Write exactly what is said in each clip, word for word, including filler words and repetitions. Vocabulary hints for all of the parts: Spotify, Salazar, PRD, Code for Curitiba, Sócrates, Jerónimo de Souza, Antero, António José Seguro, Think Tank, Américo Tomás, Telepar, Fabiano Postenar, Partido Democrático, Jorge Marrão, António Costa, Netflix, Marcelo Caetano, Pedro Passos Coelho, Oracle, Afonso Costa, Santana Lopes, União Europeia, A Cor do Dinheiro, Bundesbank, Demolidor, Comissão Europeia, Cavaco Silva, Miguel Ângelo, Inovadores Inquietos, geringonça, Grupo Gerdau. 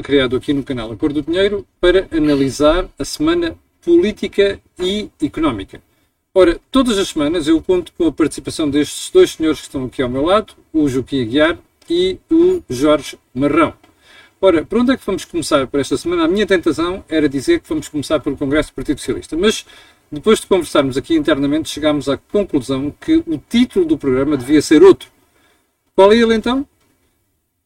programa criado aqui no canal A Cor do Dinheiro para analisar a semana política e económica. Ora, todas as semanas eu conto com a participação destes dois senhores que estão aqui ao meu lado, o Joaquim Aguiar e o Jorge Marrão. Ora, por onde é que vamos começar para esta semana? A minha tentação era dizer que vamos começar pelo Congresso do Partido Socialista, mas depois de conversarmos aqui internamente chegámos à conclusão que o título do programa devia ser outro. Qual é ele então?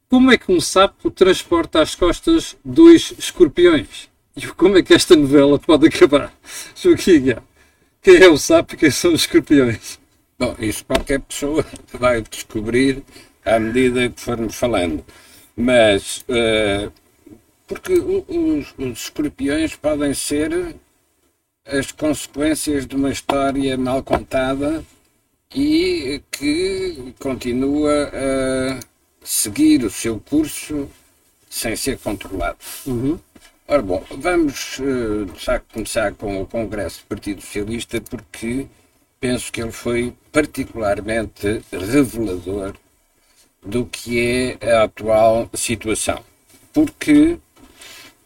Como é que um sapo transporta às costas dois escorpiões? E como é que esta novela pode acabar? Joaquim Aguiar. Quem é o sapo e quem são os escorpiões? Bom, isso qualquer pessoa vai descobrir à medida que formos falando. Mas, uh, porque os, os escorpiões podem ser as consequências de uma história mal contada e que continua a seguir o seu curso sem ser controlado. Uhum. Ora, bom, vamos uh, já começar com o Congresso do Partido Socialista, porque penso que ele foi particularmente revelador do que é a atual situação. Porque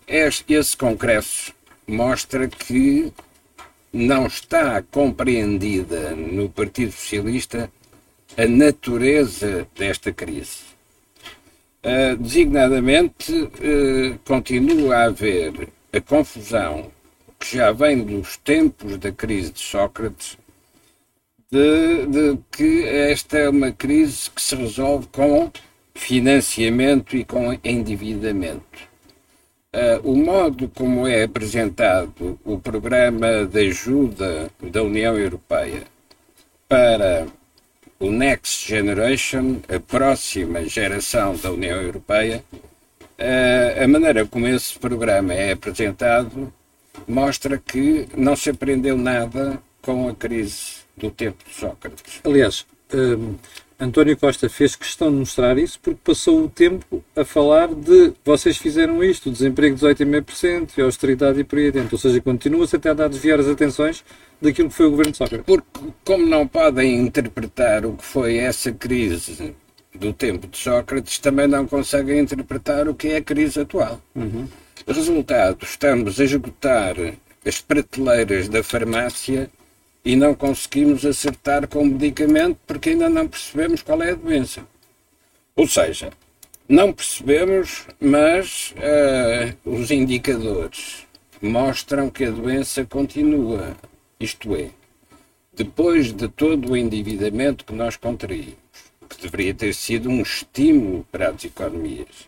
este, esse Congresso mostra que não está compreendida no Partido Socialista a natureza desta crise. Uh, designadamente, uh, continua a haver a confusão que já vem dos tempos da crise de Sócrates, de, de que esta é uma crise que se resolve com financiamento e com endividamento. Uh, o modo como é apresentado o programa de ajuda da União Europeia para o Next Generation, a próxima geração da União Europeia, a maneira como esse programa é apresentado mostra que não se aprendeu nada com a crise do tempo de Sócrates. Aliás, um, António Costa fez questão de mostrar isso porque passou o tempo a falar de vocês fizeram isto, o desemprego de dezoito vírgula cinco por cento, a austeridade e por aí adiante, ou seja, continua-se até a desviar as atenções daquilo que foi o governo de Sócrates. Porque, como não podem interpretar o que foi essa crise do tempo de Sócrates, também não conseguem interpretar o que é a crise atual. Uhum. Resultado, estamos a esgotar as prateleiras da farmácia e não conseguimos acertar com o medicamento porque ainda não percebemos qual é a doença. Ou seja, não percebemos, mas uh, os indicadores mostram que a doença continua. Isto é, depois de todo o endividamento que nós contraímos, que deveria ter sido um estímulo para as economias,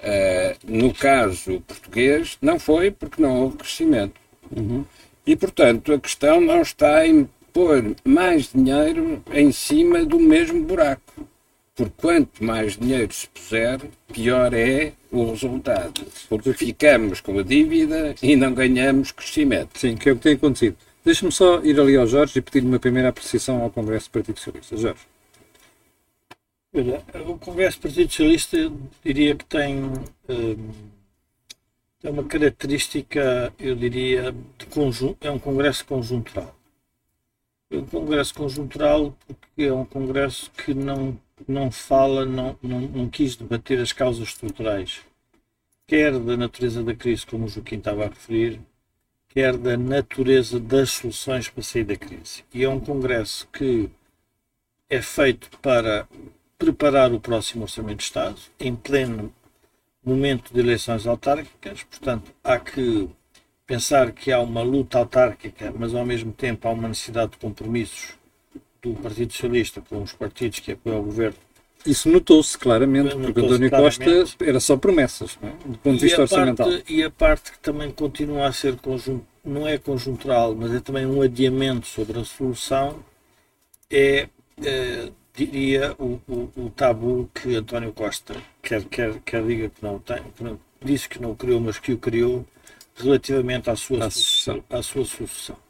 uh, no caso português, não foi porque não houve crescimento. Uhum. E, portanto, a questão não está em pôr mais dinheiro em cima do mesmo buraco. Por quanto mais dinheiro se puser, pior é o resultado. Porque ficamos com a dívida e não ganhamos crescimento. Sim, que é o que tem acontecido. Deixa-me só ir ali ao Jorge e pedir uma primeira apreciação ao Congresso do Partido Socialista. Jorge. Olha, o Congresso do Partido Socialista, diria que tem, um, tem uma característica, eu diria, de conjunto, é um Congresso conjuntural. É um Congresso conjuntural porque é um Congresso que não, não fala, não, não, não quis debater as causas estruturais, quer da natureza da crise, como o Joaquim estava a referir, quer da natureza das soluções para sair da crise. E é um Congresso que é feito para preparar o próximo Orçamento de Estado, em pleno momento de eleições autárquicas, portanto, há que pensar que há uma luta autárquica, mas ao mesmo tempo há uma necessidade de compromissos do Partido Socialista com os partidos que apoiam o governo. Isso notou-se claramente, notou-se porque António claramente. Costa era só promessas, não é? Do ponto de vista orçamental. Parte, e a parte que também continua a ser, conjunto, não é conjuntural, mas é também um adiamento sobre a solução, é, eh, diria, o, o, o tabu que António Costa, quer, quer, quer diga que não tem, que não, disse que não o criou, mas que o criou, relativamente à sua, sucessão. à sua sucessão.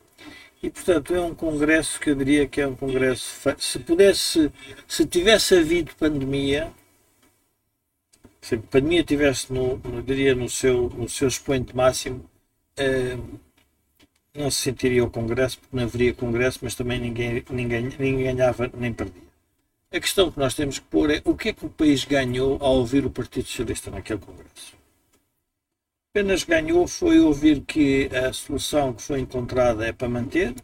E, portanto, é um congresso que eu diria que é um congresso... Se pudesse, se tivesse havido pandemia, se a pandemia tivesse, no, eu diria, no seu, no seu expoente máximo, eh, não se sentiria o congresso, porque não haveria congresso, mas também ninguém, ninguém, ninguém ganhava nem perdia. A questão que nós temos que pôr é o que é que o país ganhou ao ouvir o Partido Socialista naquele congresso. apenas ganhou foi ouvir que a solução que foi encontrada é para manter,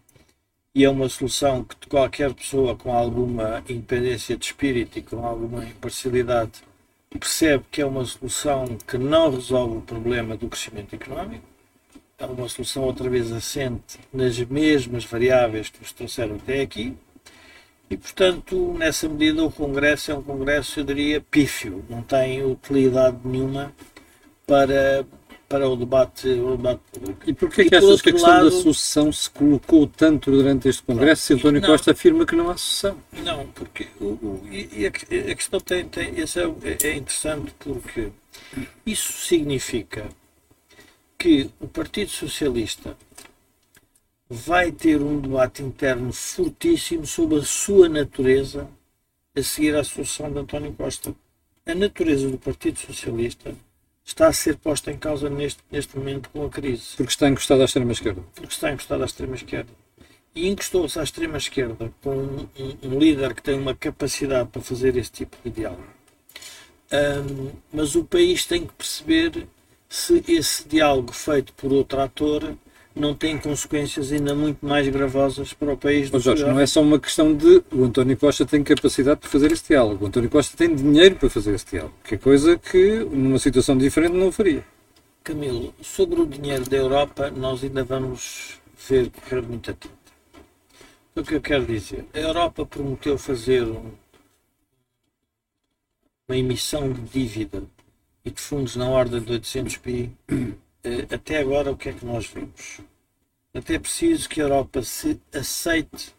e é uma solução que qualquer pessoa com alguma independência de espírito e com alguma imparcialidade percebe que é uma solução que não resolve o problema do crescimento económico. É uma solução outra vez assente nas mesmas variáveis que nos trouxeram até aqui. E, portanto, nessa medida o Congresso é um Congresso, eu diria, pífio. Não tem utilidade nenhuma para, para o debate, o debate público. E porquê que achas que a questão lado, da sucessão se colocou tanto durante este Congresso se António não, Costa afirma que não há sucessão? Não, porque o, o, e a, a questão tem, tem essa é, é interessante porque isso significa que o Partido Socialista vai ter um debate interno fortíssimo sobre a sua natureza a seguir à solução de António Costa. A natureza do Partido Socialista está a ser posta em causa neste, neste momento com a crise. Porque está encostado à extrema-esquerda. Porque está encostado à extrema-esquerda. E encostou-se à extrema-esquerda com um, um, um líder que tem uma capacidade para fazer esse tipo de diálogo. Um, mas o país tem que perceber se esse diálogo feito por outro ator não tem consequências ainda muito mais gravosas para o país. Mas, Jorge, não é só uma questão de o António Costa tem capacidade para fazer esse diálogo, o António Costa tem dinheiro para fazer esse diálogo, que é coisa que numa situação diferente não faria. Camilo, sobre o dinheiro da Europa nós ainda vamos ver correr muita tinta. O que eu quero dizer, a Europa prometeu fazer um, uma emissão de dívida e de fundos na ordem de oitocentos bilhões. Até agora o que é que nós vimos? Até é preciso que a Europa se aceite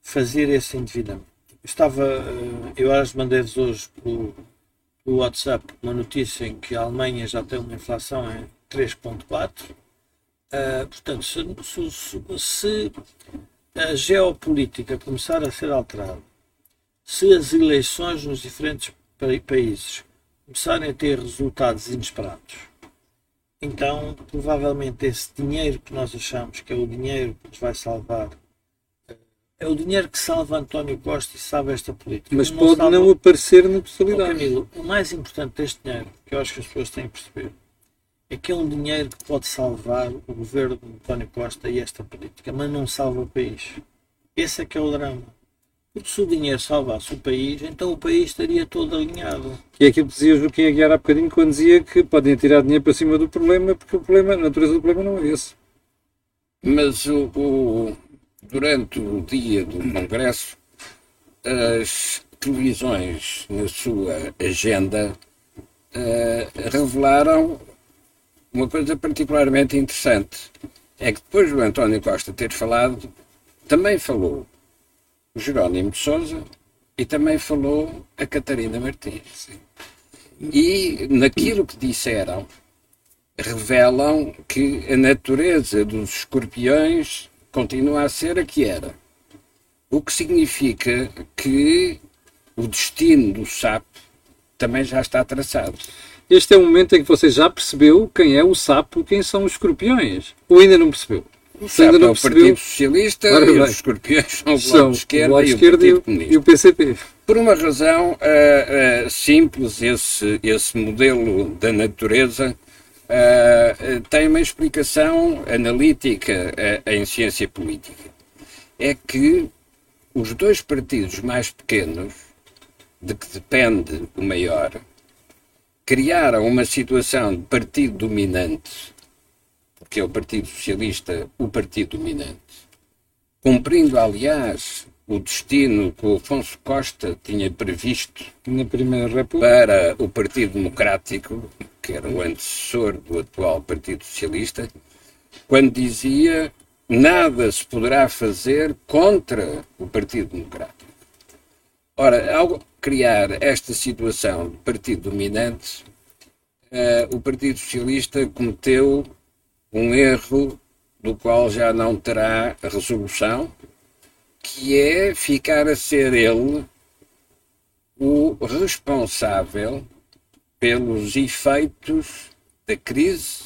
fazer esse endividamento. Estava, eu acho que mandei-vos hoje pelo, pelo WhatsApp uma notícia em que a Alemanha já tem uma inflação em três vírgula quatro por cento. Uh, portanto, se, se, se a geopolítica começar a ser alterada, se as eleições nos diferentes países começarem a ter resultados inesperados, então, provavelmente, esse dinheiro que nós achamos que é o dinheiro que nos vai salvar, é o dinheiro que salva António Costa e salva esta política. Mas não pode salva... não aparecer na totalidade. Oh, Camilo, o mais importante deste dinheiro, que eu acho que as pessoas têm que perceber, é que é um dinheiro que pode salvar o governo de António Costa e esta política, mas não salva o país. Esse é que é o drama. Porque se o dinheiro salvasse o país, então o país estaria todo alinhado. E é aquilo que dizia Joaquim Aguiar há bocadinho, quando dizia que podem tirar dinheiro para cima do problema, porque o problema, a natureza do problema não é esse. Mas o, o, durante o dia do Congresso, as televisões, na sua agenda, uh, revelaram uma coisa particularmente interessante. É que depois do António Costa ter falado, também falou o Jerónimo de Souza e também falou a Catarina Martins. E naquilo que disseram, revelam que a natureza dos escorpiões continua a ser a que era. O que significa que o destino do sapo também já está traçado. Este é o momento em que você já percebeu quem é o sapo e quem são os escorpiões. Ou ainda não percebeu? O sapo é o Partido Socialista, e os escorpiões são o Bloco de Esquerda e o Partido Comunista. E o P C P. Por uma razão uh, uh, simples, esse, esse modelo da natureza uh, uh, tem uma explicação analítica uh, em ciência política. É que os dois partidos mais pequenos, de que depende o maior, criaram uma situação de partido dominante, que é o Partido Socialista, o partido dominante, cumprindo, aliás, o destino que o Afonso Costa tinha previsto na Primeira República para o Partido Democrático, que era o antecessor do atual Partido Socialista, quando dizia nada se poderá fazer contra o Partido Democrático. Ora, ao criar esta situação de partido dominante, uh, o Partido Socialista cometeu um erro do qual já não terá resolução, que é ficar a ser ele o responsável pelos efeitos da crise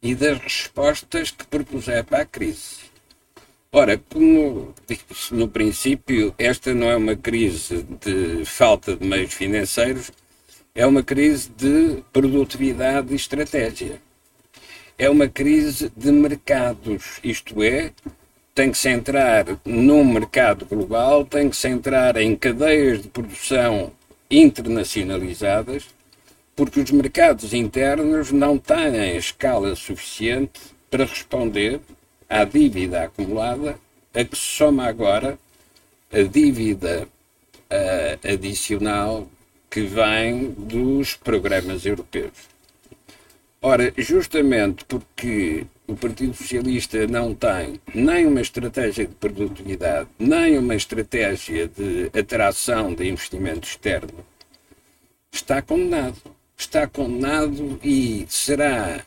e das respostas que propuser para a crise. Ora, como disse no princípio, esta não é uma crise de falta de meios financeiros, é uma crise de produtividade e estratégia. é uma crise de mercados, isto é, tem que se entrar num mercado global, tem que se entrar em cadeias de produção internacionalizadas, porque os mercados internos não têm escala suficiente para responder à dívida acumulada, a que se soma agora a dívida uh, adicional que vem dos programas europeus. Ora, justamente porque o Partido Socialista não tem nem uma estratégia de produtividade, nem uma estratégia de atração de investimento externo, está condenado. Está condenado e será,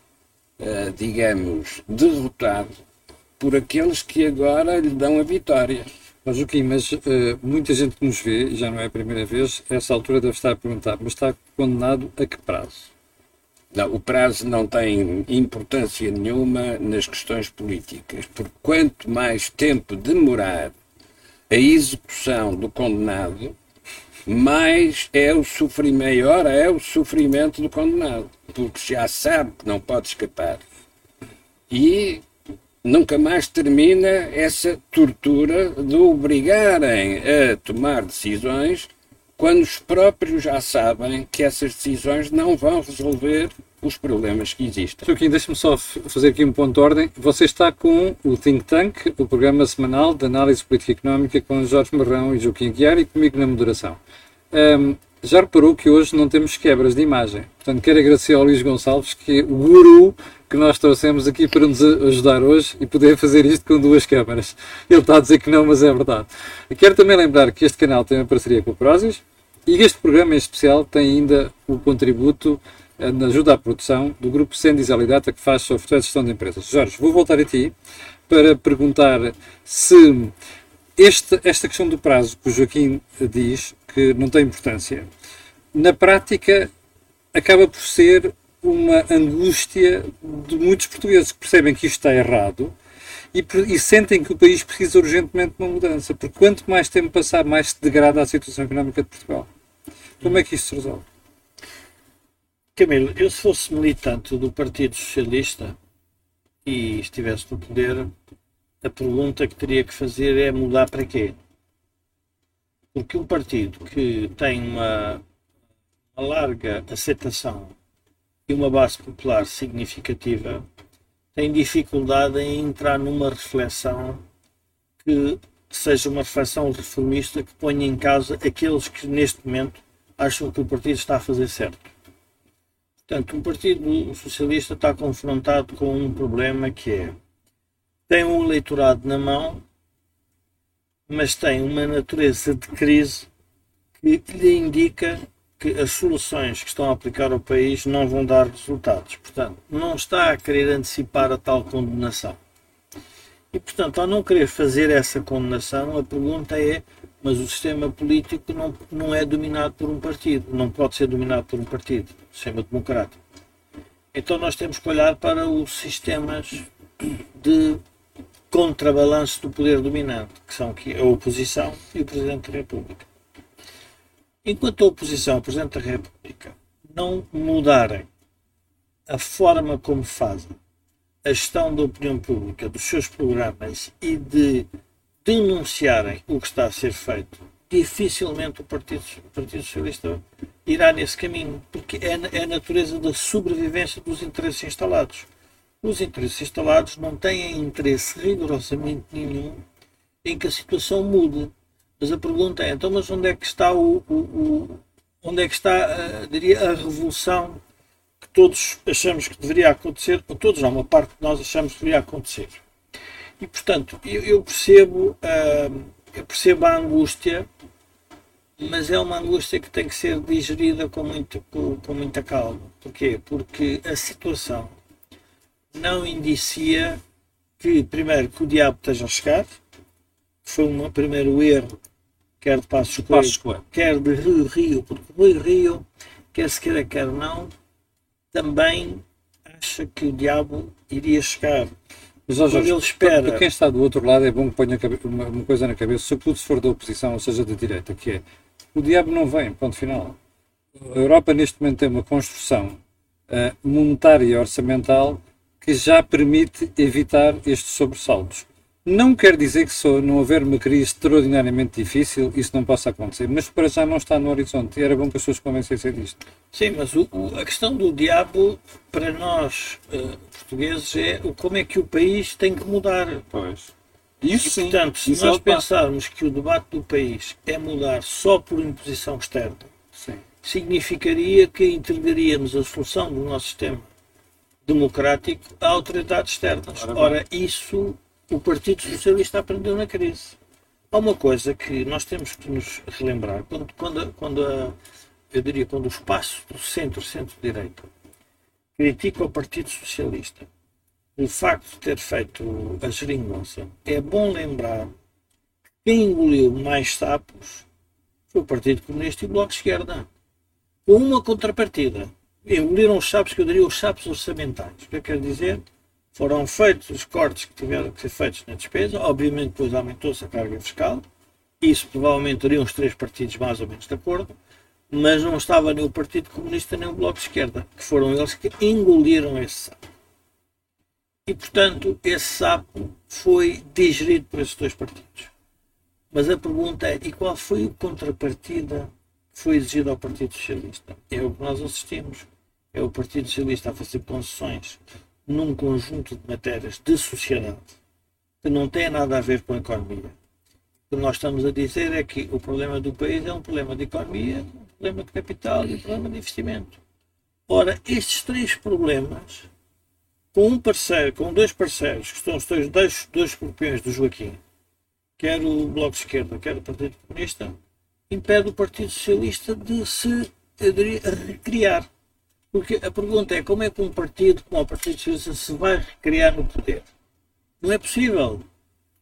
uh, digamos, derrotado por aqueles que agora lhe dão a vitória. Mas, Joaquim, mas uh, muita gente que nos vê, já não é a primeira vez, a essa altura deve estar a perguntar, mas está condenado a que prazo? Não, o prazo não tem importância nenhuma nas questões políticas, porque quanto mais tempo demorar a execução do condenado, mais é o sofrimento, maior é o sofrimento do condenado, porque já sabe que não pode escapar. E nunca mais termina essa tortura de obrigarem a tomar decisões quando os próprios já sabem que essas decisões não vão resolver os problemas que existem. Joaquim, deixe-me só fazer aqui um ponto de ordem. Você está com o Think Tank, o programa semanal de análise política e económica com Jorge Marrão e Joaquim Aguiar e comigo na moderação. Um, já reparou que hoje não temos quebras de imagem. Portanto, quero agradecer ao Luís Gonçalves, que é o guru que nós trouxemos aqui para nos ajudar hoje e poder fazer isto com duas câmaras. Ele está a dizer que não, mas é verdade. Quero também lembrar que este canal tem uma parceria com a Prozis e este programa em especial tem ainda o contributo na ajuda à produção do grupo Sendys Alidata, que faz software de gestão de empresas. Jorge, vou voltar a ti para perguntar se este, esta questão do prazo que o Joaquim diz que não tem importância, na prática acaba por ser uma angústia de muitos portugueses que percebem que isto está errado e, e sentem que o país precisa urgentemente de uma mudança, porque quanto mais tempo passar, mais se degrada a situação económica de Portugal. Como é que isto se resolve? Camilo, eu se fosse militante do Partido Socialista e estivesse no poder, a pergunta que teria que fazer é mudar para quê? Porque um partido que tem uma, uma larga aceitação e uma base popular significativa tem dificuldade em entrar numa reflexão que seja uma reflexão reformista que ponha em causa aqueles que neste momento acham que o partido está a fazer certo. Portanto, um partido socialista está confrontado com um problema que é, tem um eleitorado na mão, mas tem uma natureza de crise que lhe indica que as soluções que estão a aplicar ao país não vão dar resultados. Portanto, não está a querer antecipar a tal condenação. E, portanto, ao não querer fazer essa condenação, a pergunta é, mas o sistema político não, não é dominado por um partido, não pode ser dominado por um partido, o sistema democrático. Então nós temos que olhar para os sistemas de contrabalanço do poder dominante, que são a oposição e o Presidente da República. Enquanto a oposição, o Presidente da República, não mudarem a forma como fazem a gestão da opinião pública, dos seus programas e de denunciarem o que está a ser feito, dificilmente o Partido, o Partido Socialista irá nesse caminho, porque é, é a natureza da sobrevivência dos interesses instalados. Os interesses instalados não têm interesse rigorosamente nenhum em que a situação mude. Mas a pergunta é, então, mas onde é que está, o, o, o, onde é que está a, diria, a revolução que todos achamos que deveria acontecer, ou todos não, uma parte de nós achamos que deveria acontecer? E, portanto, eu, eu, percebo, uh, eu percebo a angústia, mas é uma angústia que tem que ser digerida com, muito, com, com muita calma. Porquê? Porque a situação não indicia que, primeiro, que o diabo esteja a chegar, foi um primeiro erro, quer de Passos Coelho, quer de Rui Rio, porque Rui Rio, quer se queira, quer não, também acha que o diabo iria chegar. Mas, ó, Jorge, ele espera. Para quem está do outro lado é bom que ponha uma, uma coisa na cabeça, sobretudo se for da oposição, ou seja, da direita, que é, o diabo não vem, ponto final. A Europa neste momento tem uma construção uh, monetária e orçamental que já permite evitar estes sobressaltos. Não quer dizer que só não haver uma crise extraordinariamente difícil isso não possa acontecer, mas para já não está no horizonte e era bom que as pessoas convencessem disto. Sim, mas o, o, a questão do diabo para nós uh, portugueses é o, como é que o país tem que mudar. Pois. Isso e, sim. Portanto, se isso nós é pensarmos que o debate do país é mudar só por imposição externa, sim, significaria que entregaríamos a solução do nosso sistema democrático a autoridades externas. Ora, Ora isso o Partido Socialista aprendeu na crise. Há uma coisa que nós temos que nos relembrar, quando, quando, quando a, eu diria, quando o espaço do centro, centro-direita, critica o Partido Socialista o facto de ter feito a geringonça, é bom lembrar que quem engoliu mais sapos foi o Partido Comunista e o Bloco de Esquerda. Com uma contrapartida. Engoliram os sapos, que eu diria, os sapos orçamentários. O que eu quero dizer? Foram feitos os cortes que tiveram que ser feitos na despesa, obviamente depois aumentou-se a carga fiscal, isso provavelmente teriam os três partidos mais ou menos de acordo, mas não estava nem o Partido Comunista nem o Bloco de Esquerda, que foram eles que engoliram esse sapo. E, portanto, esse sapo foi digerido por esses dois partidos. Mas a pergunta é, e qual foi a contrapartida que foi exigida ao Partido Socialista? É o que nós assistimos. É o Partido Socialista a fazer concessões num conjunto de matérias de sociedade que não tem nada a ver com a economia. O que nós estamos a dizer é que o problema do país é um problema de economia, um problema de capital e um problema de investimento. Ora, estes três problemas, com um parceiro, com dois parceiros, que são os dois, dois escorpiões do Joaquim, quer o Bloco de Esquerda, quer o Partido Comunista, impede o Partido Socialista de se, eu diria, recriar. Porque a pergunta é como é que um partido como o Partido Socialista se vai recriar no poder? Não é possível.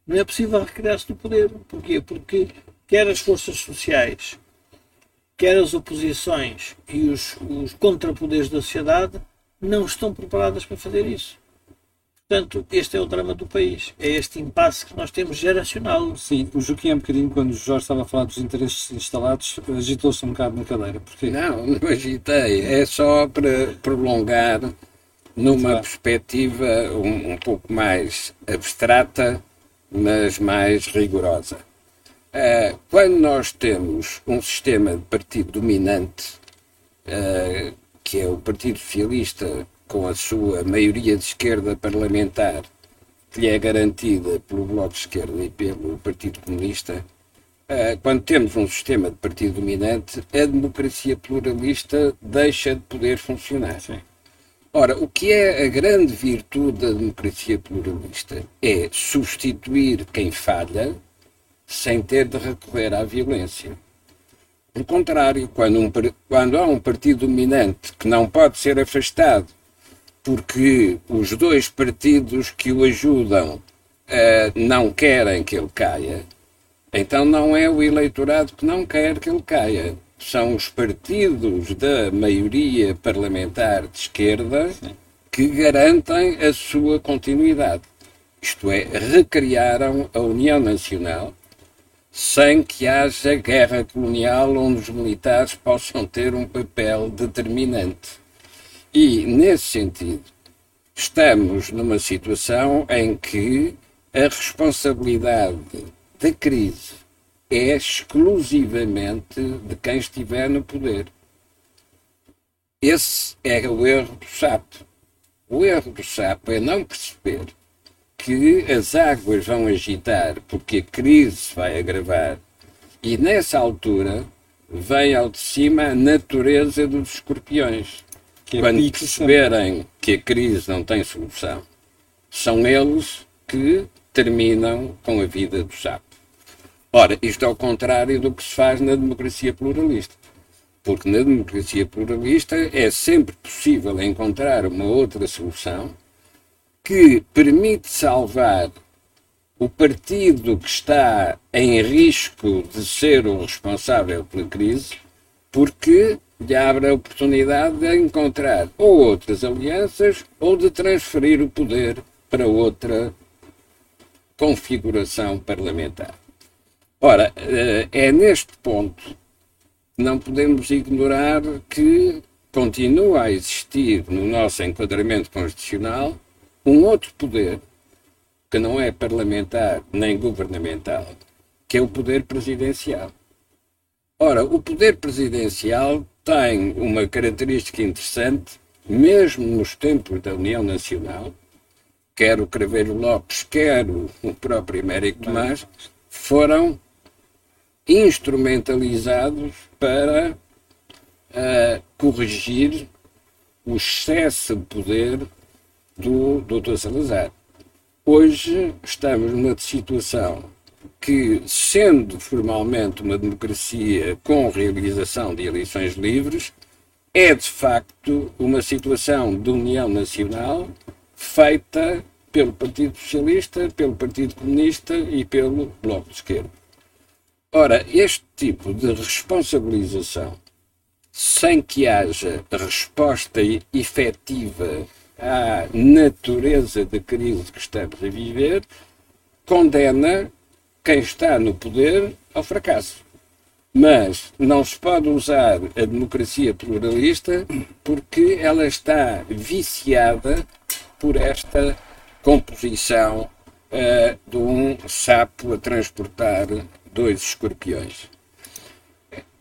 Não é possível recriar-se no poder. Porquê? Porque quer as forças sociais, quer as oposições e os, os contrapoderes da sociedade não estão preparadas para fazer isso. Portanto, este é o drama do país. É este impasse que nós temos geracional. Sim, o Joaquim, um bocadinho, quando o Jorge estava a falar dos interesses instalados, agitou-se um bocado na cadeira. Porquê? Não, não agitei. É só para prolongar numa perspectiva um, um pouco mais abstrata, mas mais rigorosa. Uh, quando nós temos um sistema de partido dominante, uh, que é o Partido Socialista, com a sua maioria de esquerda parlamentar, que lhe é garantida pelo Bloco de Esquerda e pelo Partido Comunista, quando temos um sistema de partido dominante, a democracia pluralista deixa de poder funcionar. Sim. Ora, o que é a grande virtude da democracia pluralista? É substituir quem falha sem ter de recorrer à violência. Pelo contrário, quando, um, quando há um partido dominante que não pode ser afastado porque os dois partidos que o ajudam uh, não querem que ele caia, então não é o eleitorado que não quer que ele caia. São os partidos da maioria parlamentar de esquerda, sim, que garantem a sua continuidade. Isto é, recriaram a União Nacional sem que haja guerra colonial onde os militares possam ter um papel determinante. E, nesse sentido, estamos numa situação em que a responsabilidade da crise é exclusivamente de quem estiver no poder. Esse é o erro do sapo. O erro do sapo é não perceber que as águas vão agitar porque a crise vai agravar. E, nessa altura, vem ao de cima a natureza dos escorpiões. Que quando é perceberem que a crise não tem solução, são eles que terminam com a vida do sapo. Ora, isto é ao contrário do que se faz na democracia pluralista. Porque na democracia pluralista é sempre possível encontrar uma outra solução que permite salvar o partido que está em risco de ser o responsável pela crise, porque lhe abre a oportunidade de encontrar ou outras alianças ou de transferir o poder para outra configuração parlamentar. Ora, é neste ponto que não podemos ignorar que continua a existir no nosso enquadramento constitucional um outro poder, que não é parlamentar nem governamental, que é o poder presidencial. Ora, o poder presidencial tem uma característica interessante, mesmo nos tempos da União Nacional, quer o Craveiro Lopes, quer o próprio Américo Tomás, foram instrumentalizados para uh, corrigir o excesso de poder do doutor Salazar. Hoje estamos numa situação que, sendo formalmente uma democracia com realização de eleições livres, é de facto uma situação de união nacional feita pelo Partido Socialista, pelo Partido Comunista e pelo Bloco de Esquerda. Ora, este tipo de responsabilização, sem que haja resposta efetiva à natureza da crise que estamos a viver, condena quem está no poder ao fracasso. Mas não se pode usar a democracia pluralista porque ela está viciada por esta composição uh, de um sapo a transportar dois escorpiões.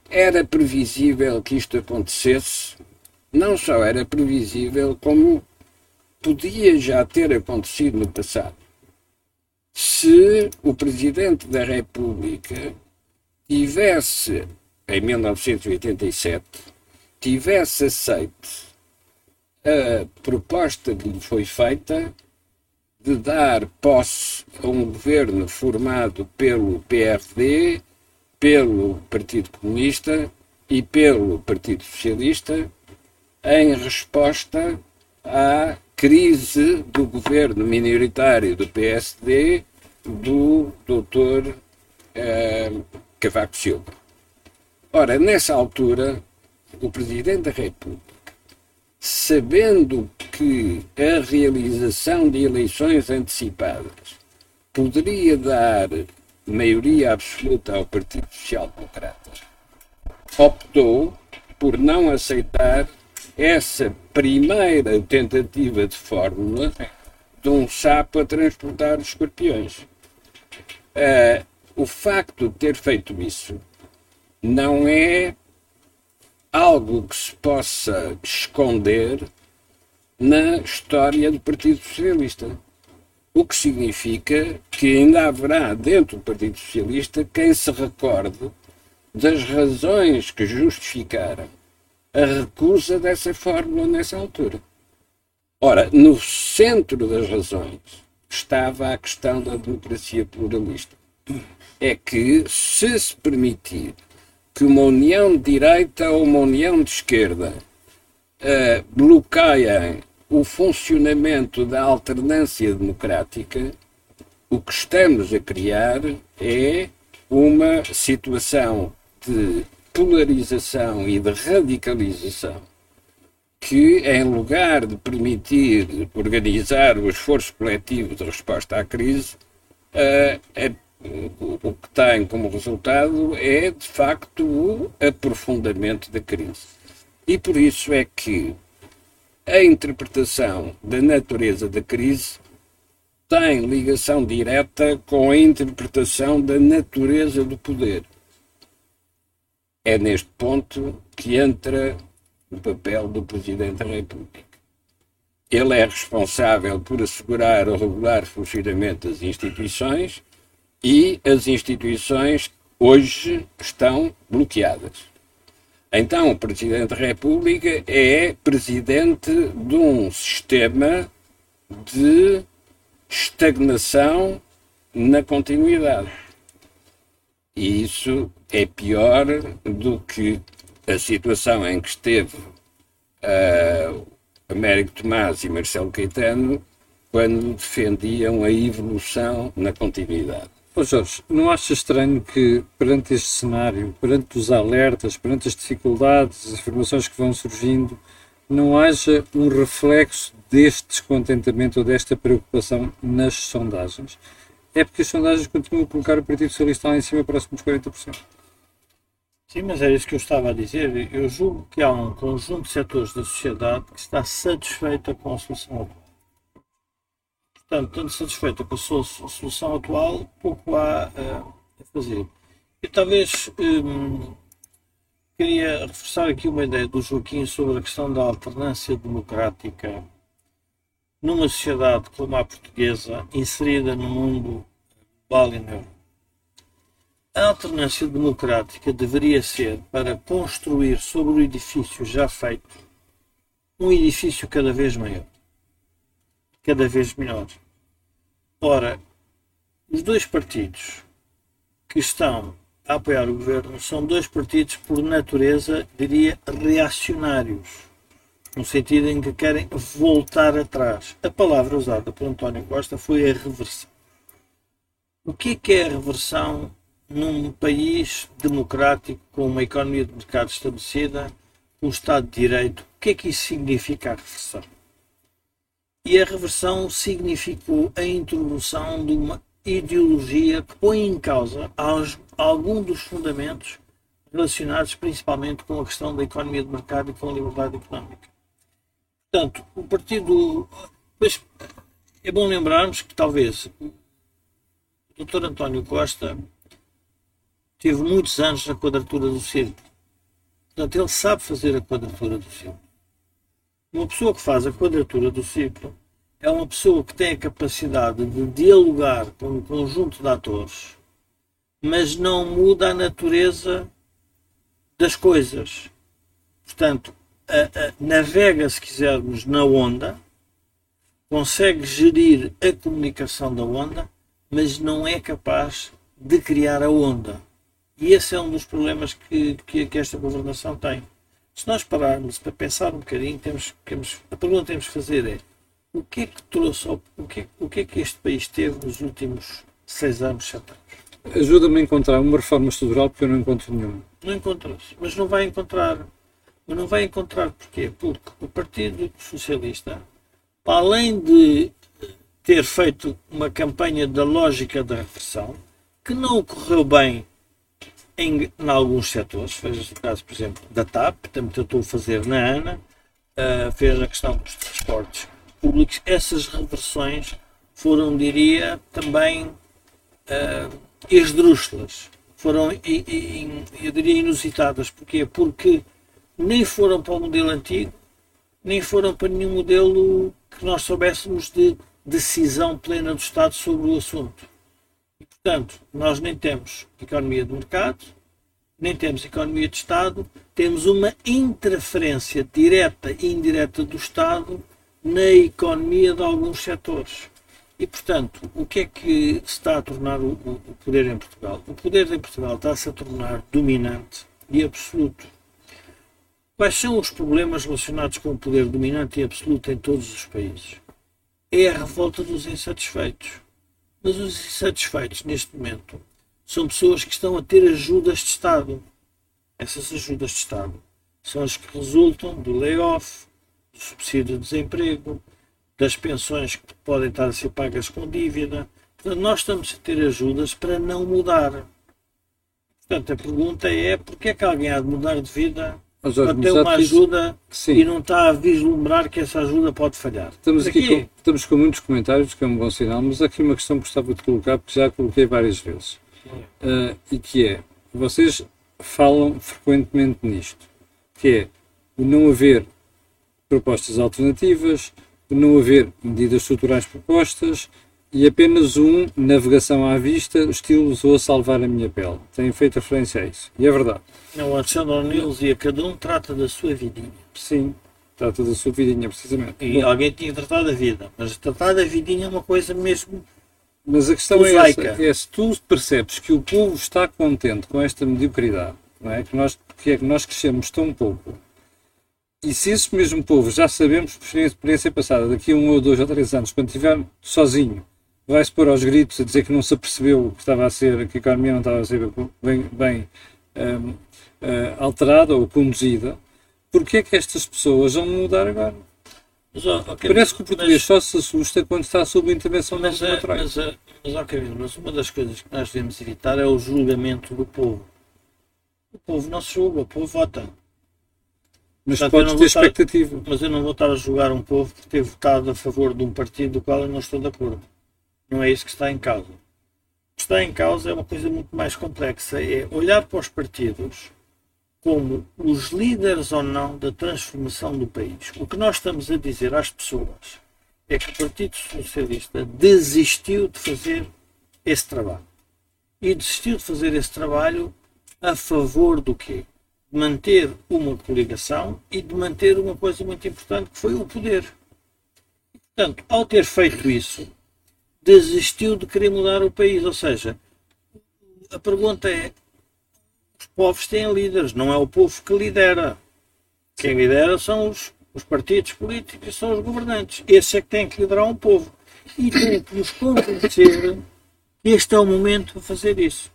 Era previsível que isto acontecesse, não só era previsível, como podia já ter acontecido no passado. Se o Presidente da República tivesse, em mil novecentos e oitenta e sete, tivesse aceito a proposta que lhe foi feita de dar posse a um governo formado pelo P R D, pelo Partido Comunista e pelo Partido Socialista, em resposta à crise do governo minoritário do P S D do doutor eh, Cavaco Silva. Ora, nessa altura, o Presidente da República, sabendo que a realização de eleições antecipadas poderia dar maioria absoluta ao Partido Social Democrata, optou por não aceitar essa primeira tentativa de fórmula de um sapo a transportar os escorpiões. Uh, o facto de ter feito isso não é algo que se possa esconder na história do Partido Socialista. O que significa que ainda haverá dentro do Partido Socialista quem se recorde das razões que justificaram a recusa dessa fórmula nessa altura. Ora, no centro das razões estava a questão da democracia pluralista. É que, se se permitir que uma união de direita ou uma união de esquerda uh, bloqueiem o funcionamento da alternância democrática, o que estamos a criar é uma situação de polarização e de radicalização que, em lugar de permitir organizar o esforço coletivo de resposta à crise, uh, é o que tem como resultado é, de facto, o aprofundamento da crise. E por isso é que a interpretação da natureza da crise tem ligação direta com a interpretação da natureza do poder. É neste ponto que entra o papel do Presidente da República. Ele é responsável por assegurar o regular funcionamento das instituições. E as instituições hoje estão bloqueadas. Então, o Presidente da República é presidente de um sistema de estagnação na continuidade. E isso é pior do que a situação em que esteve uh, Américo Tomás e Marcelo Caetano quando defendiam a evolução na continuidade. Ô Jorge, não acha estranho que, perante este cenário, perante os alertas, perante as dificuldades, as afirmações que vão surgindo, não haja um reflexo deste descontentamento ou desta preocupação nas sondagens? É porque as sondagens continuam a colocar o Partido Socialista lá em cima, próximo dos quarenta por cento. Sim, mas é isso que eu estava a dizer. Eu julgo que há um conjunto de setores da sociedade que está satisfeita com a solução. Portanto, tanto satisfeita com a sua solução atual, pouco há uh, a fazer. Eu talvez um, queria reforçar aqui uma ideia do Joaquim sobre a questão da alternância democrática numa sociedade como a portuguesa, inserida no mundo global e na Europa. A alternância democrática deveria ser para construir sobre o edifício já feito um edifício cada vez maior, cada vez melhor. Ora, os dois partidos que estão a apoiar o governo são dois partidos, por natureza, diria, reacionários, no sentido em que querem voltar atrás. A palavra usada por António Costa foi a reversão. O que é a reversão num país democrático, com uma economia de mercado estabelecida, um Estado de Direito? O que é que isso significa, a reversão? E a reversão significou a introdução de uma ideologia que põe em causa algum dos fundamentos relacionados principalmente com a questão da economia de mercado e com a liberdade económica. Portanto, o partido... Pois, é bom lembrarmos que talvez o doutor António Costa teve muitos anos na quadratura do círculo. Portanto, ele sabe fazer a quadratura do círculo. Uma pessoa que faz a quadratura do círculo é uma pessoa que tem a capacidade de dialogar com um conjunto de atores, mas não muda a natureza das coisas. Portanto, a, a, navega, se quisermos, na onda, consegue gerir a comunicação da onda, mas não é capaz de criar a onda. E esse é um dos problemas que, que, que esta governação tem. Se nós pararmos para pensar um bocadinho, temos, temos, a pergunta que temos que fazer é: o que é que trouxe, o que, o que é que este país teve nos últimos seis anos, sete anos? Ajuda-me a encontrar uma reforma estrutural, porque eu não encontro nenhuma. Não encontras, mas não vai encontrar. Mas não vai encontrar porquê? Porque o Partido Socialista, para além de ter feito uma campanha da lógica da reversão, que não ocorreu bem em, em alguns setores, veja-se o caso, por exemplo, da TAP, também tentou fazer na ANA, uh, fez a questão dos transportes públicos. Essas reversões foram, diria, também uh, esdrúxulas, foram, eu diria, inusitadas. Porquê? Porque nem foram para o modelo antigo, nem foram para nenhum modelo que nós soubéssemos de decisão plena do Estado sobre o assunto. Portanto, nós nem temos economia de mercado, nem temos economia de Estado, temos uma interferência direta e indireta do Estado na economia de alguns setores. E, portanto, o que é que se está a tornar o, o poder em Portugal? O poder em Portugal está-se a tornar dominante e absoluto. Quais são os problemas relacionados com o poder dominante e absoluto em todos os países? É a revolta dos insatisfeitos. Mas os insatisfeitos, neste momento, são pessoas que estão a ter ajudas de Estado. Essas ajudas de Estado são as que resultam do layoff, do subsídio de desemprego, das pensões que podem estar a ser pagas com dívida. Portanto, nós estamos a ter ajudas para não mudar. Portanto, a pergunta é: porquê é que alguém há de mudar de vida para ter uma ajuda e não está a vislumbrar que essa ajuda pode falhar? Estamos aqui com, estamos com muitos comentários, que é um bom sinal, mas há aqui uma questão que gostava de colocar, porque já a coloquei várias vezes, uh, e que é, vocês falam frequentemente nisto, que é o não haver propostas alternativas, o não haver medidas estruturais propostas, e apenas um, navegação à vista, estilo Estou a Salvar a Minha Pele. Tem feito referência a isso. E é verdade. Não, o Alexandre O'Neill dizia: cada um trata da sua vidinha. Sim, trata da sua vidinha, precisamente. E bom, alguém tinha tratado a vida, mas tratar da vidinha é uma coisa mesmo. Mas a questão mosaica é essa: é se tu percebes que o povo está contente com esta mediocridade, não é? Que nós, porque é que nós crescemos tão pouco. E se esse mesmo povo, já sabemos por experiência passada, daqui a um ou dois ou três anos, quando estiver sozinho, vai-se pôr aos gritos a dizer que não se apercebeu que estava a ser, que a economia não estava a ser bem, bem um, uh, alterada ou conduzida, porque é que estas pessoas vão mudar agora? Mas, oh, okay, Parece que o português mas, só se assusta quando está sob a intervenção da União Europeia. Mas, mas, mas, okay, mas uma das coisas que nós devemos evitar é o julgamento do povo. O povo não se julga, o povo vota. Mas portanto, pode ter estar, expectativa. Mas eu não vou estar a julgar um povo que ter votado a favor de um partido do qual eu não estou de acordo. Não é isso que está em causa. O que está em causa é uma coisa muito mais complexa. É olhar para os partidos como os líderes ou não da transformação do país. O que nós estamos a dizer às pessoas é que o Partido Socialista desistiu de fazer esse trabalho. E desistiu de fazer esse trabalho a favor do quê? De manter uma coligação e de manter uma coisa muito importante, que foi o poder. Portanto, ao ter feito isso, desistiu de querer mudar o país. Ou seja, a pergunta é, os povos têm líderes, não é o povo que lidera. Quem lidera são os, os partidos políticos e são os governantes. Esse é que tem que liderar um povo. E tem que nos convencer que este é o momento de fazer isso.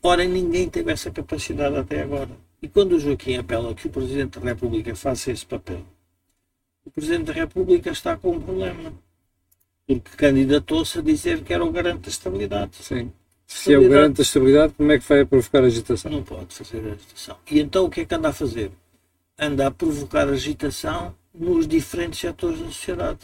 Ora, ninguém teve essa capacidade até agora. E quando o Joaquim apela que o Presidente da República faça esse papel, o Presidente da República está com um problema. Porque candidatou-se a dizer que era o garante da estabilidade. Sim. Se é o garante da estabilidade, como é que vai provocar agitação? Não pode fazer agitação. E então o que é que anda a fazer? Anda a provocar agitação nos diferentes setores da sociedade,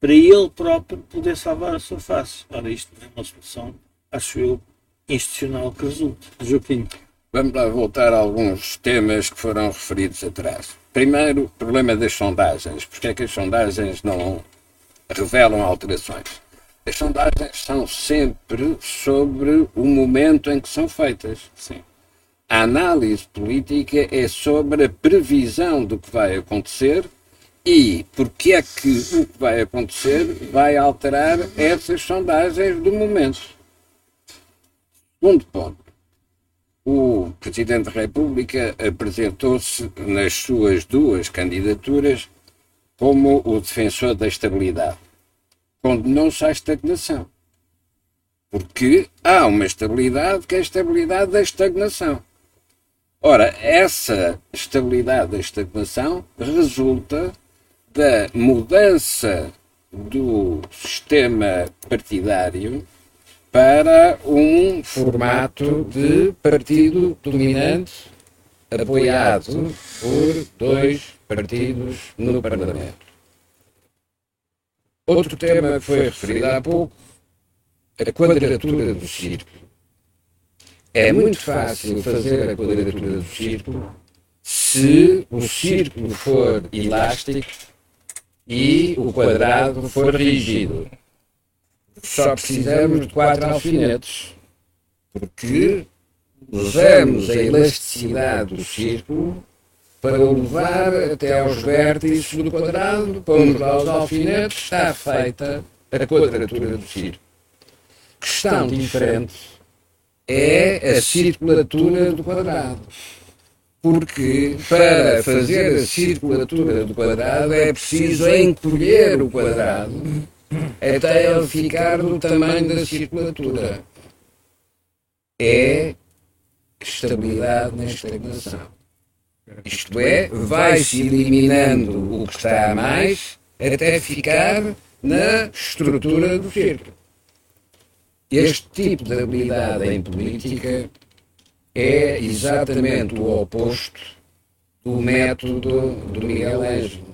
para ele próprio poder salvar a sua face. Ora, isto não é uma solução, acho eu, institucional que resulte. Joaquim. Vamos lá voltar a alguns temas que foram referidos atrás. Primeiro, o problema das sondagens. Porque é que as sondagens não revelam alterações? As sondagens são sempre sobre o momento em que são feitas. Sim. A análise política é sobre a previsão do que vai acontecer e porque é que o que vai acontecer vai alterar essas sondagens do momento. Segundo ponto, o Presidente da República apresentou-se nas suas duas candidaturas como o defensor da estabilidade. Condenou-se à estagnação, porque há uma estabilidade que é a estabilidade da estagnação. Ora, essa estabilidade da estagnação resulta da mudança do sistema partidário para um formato de partido dominante apoiado por dois partidos no Parlamento. Outro tema que foi referido há pouco, a quadratura do círculo. É muito fácil fazer a quadratura do círculo se o círculo for elástico e o quadrado for rígido. Só precisamos de quatro alfinetes, porque usamos a elasticidade do círculo para o levar até aos vértices do quadrado, pomos lá os alfinetes, está feita a quadratura do círculo. Questão diferente é a circulatura do quadrado, porque para fazer a circulatura do quadrado é preciso encolher o quadrado até ele ficar do tamanho da circulatura. É estabilidade na estagnação. Isto é, vai-se eliminando o que está a mais até ficar na estrutura do círculo. Este tipo de habilidade em política é exatamente o oposto do método do Miguel Ângelo.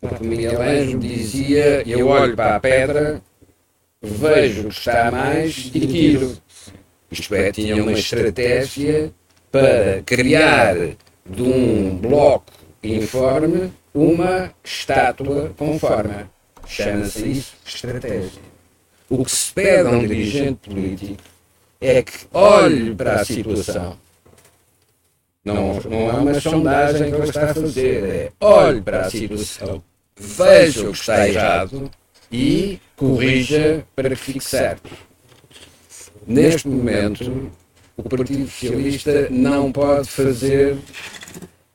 Porque Miguel Ângelo dizia, eu olho para a pedra, vejo o que está a mais e tiro. Isto é, tinha uma estratégia para criar de um bloco informe uma estátua conforme. Chama-se isso estratégia. O que se pede a um dirigente político é que olhe para a situação. Não, não é uma sondagem que ele está a fazer, é olhe para a situação, veja o que está errado e corrija para que fique certo. Neste momento, o Partido Socialista não pode fazer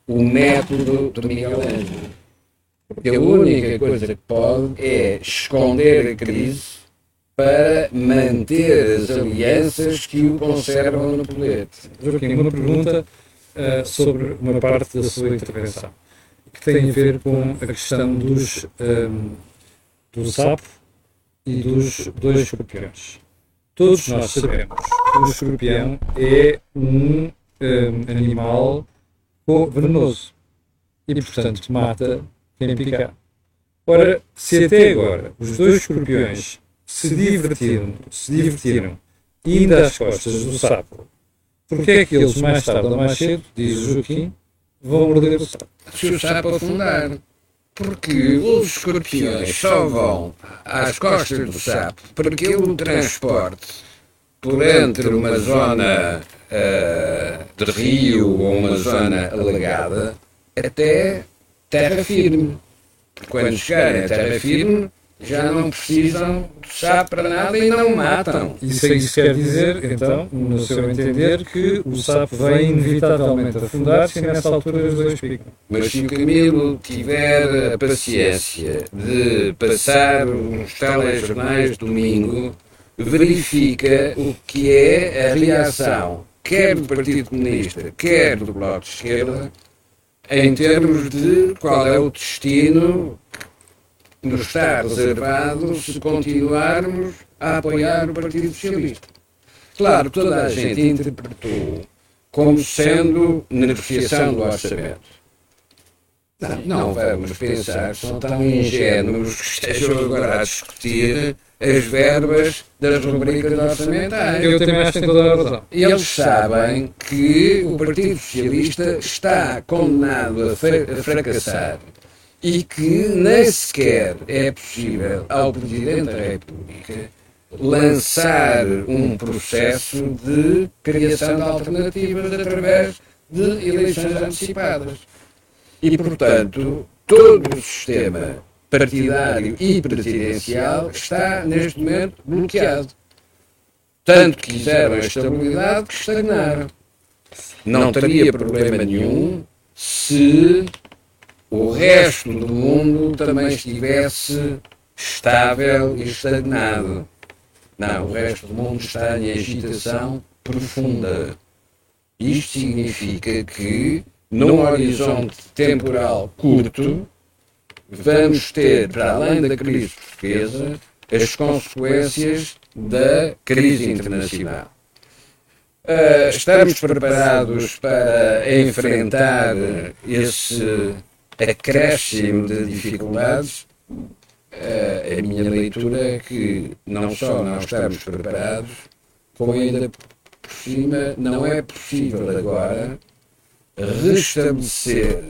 o método de Miguel Ângelo. Porque a única coisa que pode é esconder a crise para manter as alianças que o conservam no poder. Joaquim, uma pergunta uh, sobre uma parte da sua intervenção, que tem a ver com a questão dos, um, do sapo e dos dois escorpiões. Todos nós sabemos que o escorpião é um, um animal venenoso. e, portanto, mata quem picar. Ora, se até agora os dois escorpiões se divertiram, se divertiram indo às costas do sapo, porque é que eles, mais tarde ou mais cedo, diz o Joaquim, vão morder o sapo? Se o sapo afundar, porque os escorpiões só vão às costas do sapo porque ele o transporte por entre uma zona uh, de rio ou uma zona alagada até terra firme. Porque quando chegarem à terra firme, já não precisam de chá para nada e não matam. Isso, isso quer dizer, então, no seu entender, que o sapo vai inevitavelmente afundar-se nessa altura dos dois picam. Mas se o Camilo tiver a paciência de passar uns telejornais de domingo, verifica o que é a reação, quer do Partido Comunista, quer do Bloco de Esquerda, em termos de qual é o destino que nos está reservado se continuarmos a apoiar o Partido Socialista. Claro, toda a gente interpretou como sendo negociação do orçamento. Não, não vamos pensar, são tão ingênuos que estejam agora a discutir as verbas das rubricas orçamentárias. Eu também acho que tem toda a razão. Eles sabem que o Partido Socialista está condenado a, fra- a fracassar e que nem sequer é possível ao Presidente da República lançar um processo de criação de alternativas através de eleições antecipadas. E, portanto, todo o sistema partidário e presidencial está, neste momento, bloqueado. Tanto quiseram a estabilidade que estagnaram. Não teria problema nenhum se o resto do mundo também estivesse estável e estagnado. Não, o resto do mundo está em agitação profunda. Isto significa que, num horizonte temporal curto, vamos ter, para além da crise portuguesa, as consequências da crise internacional. Uh, estamos preparados para enfrentar esse acréscimo de dificuldades? Uh, a minha leitura é que não só não estamos preparados, como ainda por cima não é possível agora restabelecer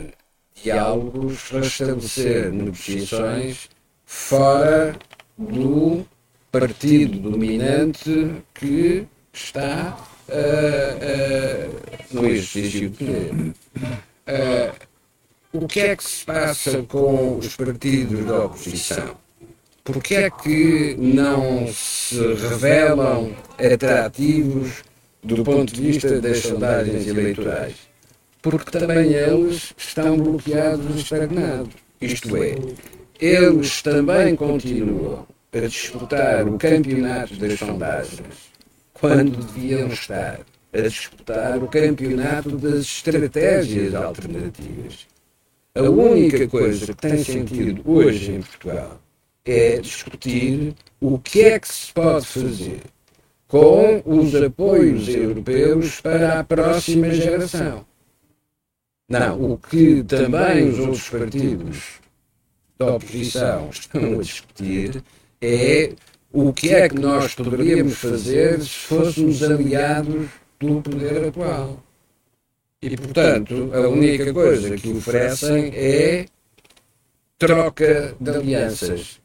diálogos, restabelecer negociações fora do partido dominante que está uh, uh, no exercício do poder. Uh, o que é que se passa com os partidos da oposição? Porquê é que não se revelam atrativos do ponto de vista das sondagens eleitorais? Porque também eles estão bloqueados e estagnados. Isto é, eles também continuam a disputar o campeonato das sondagens, quando deviam estar a disputar o campeonato das estratégias alternativas. A única coisa que tem sentido hoje em Portugal é discutir o que é que se pode fazer com os apoios europeus para a próxima geração. Não, o que também os outros partidos da oposição estão a discutir é o que é que nós poderíamos fazer se fôssemos aliados do poder atual. E, portanto, a única coisa que oferecem é troca de alianças.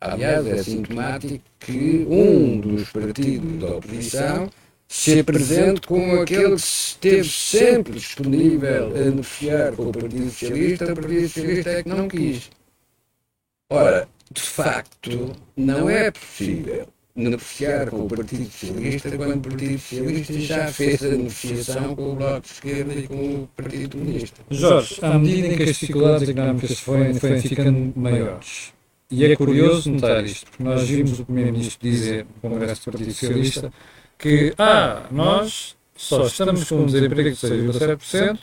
Aliás, é sintomático que um dos partidos da oposição se apresente como aquele que esteve sempre disponível a negociar com o Partido Socialista, o Partido Socialista é que não quis. Ora, de facto, não é possível negociar com o Partido Socialista quando o Partido Socialista já fez a negociação com o Bloco de Esquerda e com o Partido Comunista. Jorge, à medida em que as dificuldades económicas foram, foram ficando maiores, e é curioso notar isto, porque nós vimos o Primeiro-Ministro dizer no Congresso do Partido Socialista que, ah, nós só estamos com um desemprego de seis vírgula sete por cento,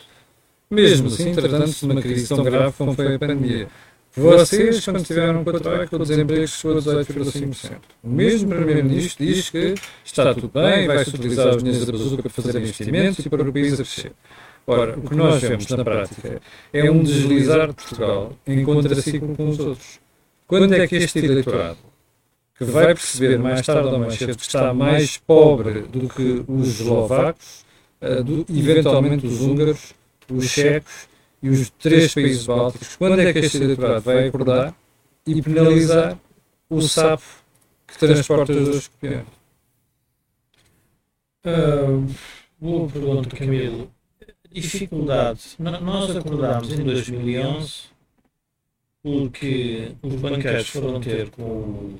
mesmo assim, tratando-se de uma crise tão grave como foi a pandemia. Vocês, quando estiveram com a Troika, o desemprego chegou a dezoito vírgula cinco por cento. O mesmo Primeiro-Ministro diz que está tudo bem, vai-se utilizar os dinheiros da bazuca para fazer investimentos e para o país a crescer. Ora, o que nós vemos na prática é um deslizar de Portugal em contraciclo com os outros. Quando é que este eleitorado, que vai perceber mais tarde ou mais cedo que está mais pobre do que os eslovacos, uh, do, eventualmente os húngaros, os checos e os três países bálticos, quando é que este eleitorado vai acordar e penalizar o sapo que transporta os dois campeões? Uh, boa pergunta, Camilo. Dificuldade. Nós acordámos em dois mil e onze porque os banqueiros foram ter com o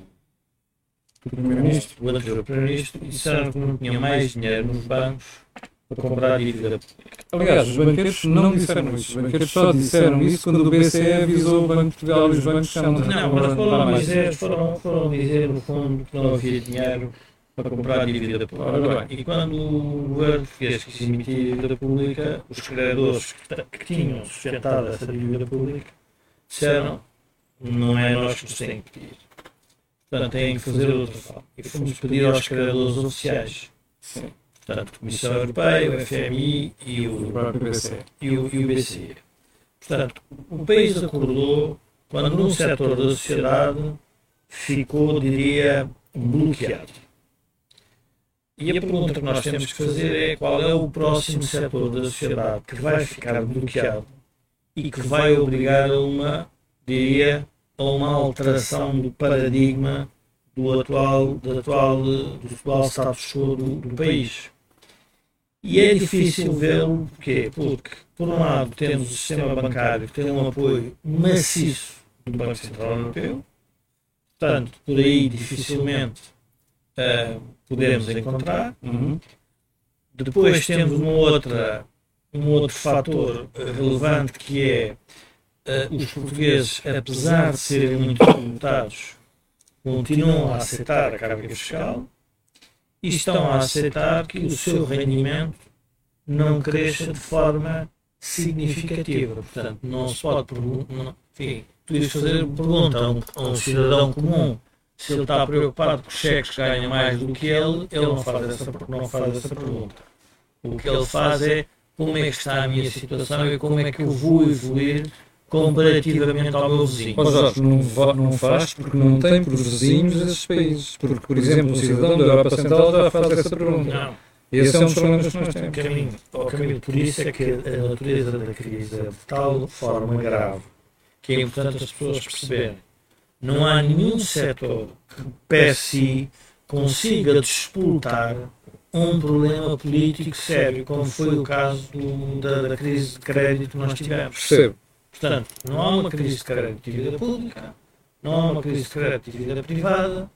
Primeiro-Ministro, o anterior Primeiro-Ministro, e disseram que não tinham mais dinheiro nos bancos para comprar dívida. Aliás, os banqueiros não disseram isso. Os banqueiros só disseram isso quando o B C E avisou o Banco de Portugal e os bancos que não tinham mais dinheiro. Não, mas foram, foram dizer, no fundo, que não havia dinheiro para comprar dívida pública. E quando o governo português quis emitir dívida pública, os credores que, t- que tinham sustentado essa dívida pública disseram, não é nós que nos têm que pedir. Portanto, têm que fazer outra forma. E fomos pedir aos credores oficiais. Sim. Portanto, Comissão Europeia, o F M I e o, o B C E. Portanto, o país acordou quando um setor da sociedade ficou, diria, bloqueado. E a pergunta que nós temos que fazer é qual é o próximo setor da sociedade que vai ficar bloqueado e que vai obrigar a uma, diria, a uma alteração do paradigma do atual, do atual, do atual status quo do, do país. E é difícil vê-lo, porquê? Porque, por um lado, temos o sistema bancário que tem um apoio maciço do Banco Central Europeu, portanto, por aí dificilmente uh, podemos encontrar. Uhum. Depois temos uma outra, um outro fator relevante que é uh, os portugueses, apesar de serem muito tributados, continuam a aceitar a carga fiscal e estão a aceitar que o seu rendimento não cresça de forma significativa. Portanto, não se pode perguntar, enfim, tu ias fazer uma pergunta a um, a um cidadão comum, se ele está preocupado que os cheques ganham mais do que ele, ele não faz essa, não faz essa pergunta. O que ele faz é como é que está a minha situação e como é que eu vou evoluir comparativamente ao meu vizinho. Mas, Jorge, não, va- não faz porque não tem por vizinhos esses países. Porque, por exemplo, um cidadão da Europa Central já faz essa pergunta. Não. Esse é um dos problemas que nós temos. Caminho, oh, caminho. Por isso é que a natureza da crise é de tal forma grave que é importante as pessoas perceberem. Não há nenhum setor que, per si, consiga disputar um problema político sério, como foi o caso do, da, da crise de crédito que nós tivemos. Percebo. Portanto, não há uma crise de crédito de dívida pública, não há uma crise de crédito de dívida privada,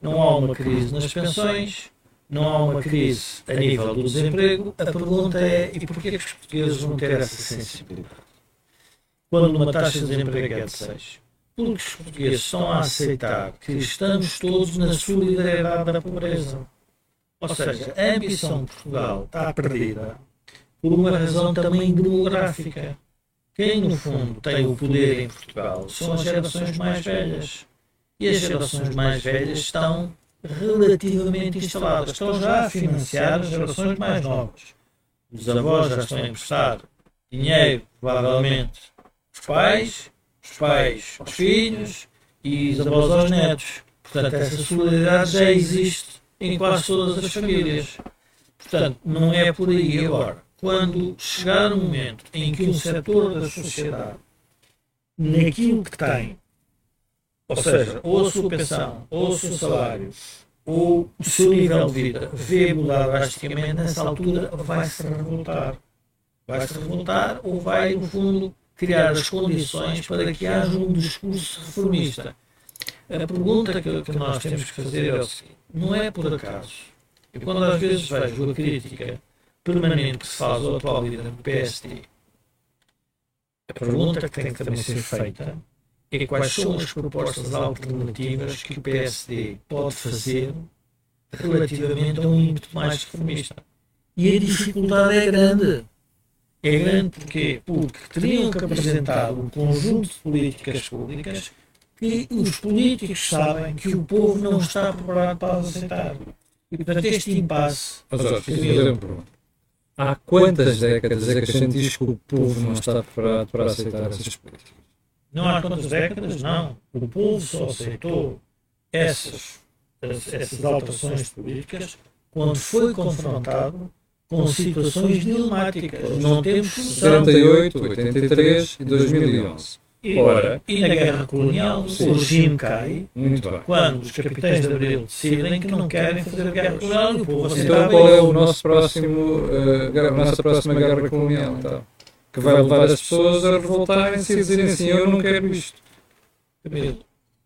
não há uma crise nas pensões, não há uma crise a nível do desemprego. A pergunta é, e porquê que os portugueses vão ter essa sensibilidade? Quando uma taxa de desemprego é de seis por cento, porque os portugueses estão a aceitar que estamos todos na solidariedade da pobreza. Ou seja, a ambição de Portugal está perdida por uma razão também demográfica. Quem, no fundo, tem o poder em Portugal são as gerações mais velhas. E as gerações mais velhas estão relativamente instaladas. Estão já a financiar as gerações mais novas. Os avós já estão a emprestar dinheiro, provavelmente, aos pais, os pais aos filhos e os avós aos netos. Portanto, essa solidariedade já existe em quase todas as famílias. Portanto, não é por aí agora. Quando chegar o momento em que um setor da sociedade, naquilo que tem, ou seja, ou a sua pensão, ou o seu salário, ou o seu nível de vida, vê mudar drasticamente, nessa altura vai-se revoltar. Vai-se revoltar ou vai, no fundo, criar as condições para que haja um discurso reformista. A pergunta que, que nós temos que fazer é o seguinte, não é por acaso. E quando às vezes vejo a crítica permanente que se faz ao atual líder do P S D, a pergunta que tem que também ser feita é quais são as propostas alternativas que o P S D pode fazer relativamente a um ímpeto mais reformista. E a dificuldade é grande. É grande porquê? Porque teriam que apresentar um conjunto de políticas públicas que os políticos sabem que o povo não está preparado para aceitar. E, portanto, este impasse... Mas, Jorge, fiz-me fazer uma pergunta. há quantas décadas é que a gente diz que o povo não está preparado para aceitar essas políticas? Não há quantas décadas, não. O povo só aceitou essas, essas alterações políticas quando foi confrontado com situações dilemáticas. Não temos solução. setenta e oito, oitenta e três e dois mil e onze. E, Ora, e na guerra colonial, sim, o regime cai quando os capitães de Abril decidem que não querem fazer guerra colonial e o povo aceitava. Então qual é o nosso próximo, uh, guerra, a nossa próxima guerra colonial? Então, que vai levar as pessoas a revoltarem-se e dizerem assim, eu não quero isto.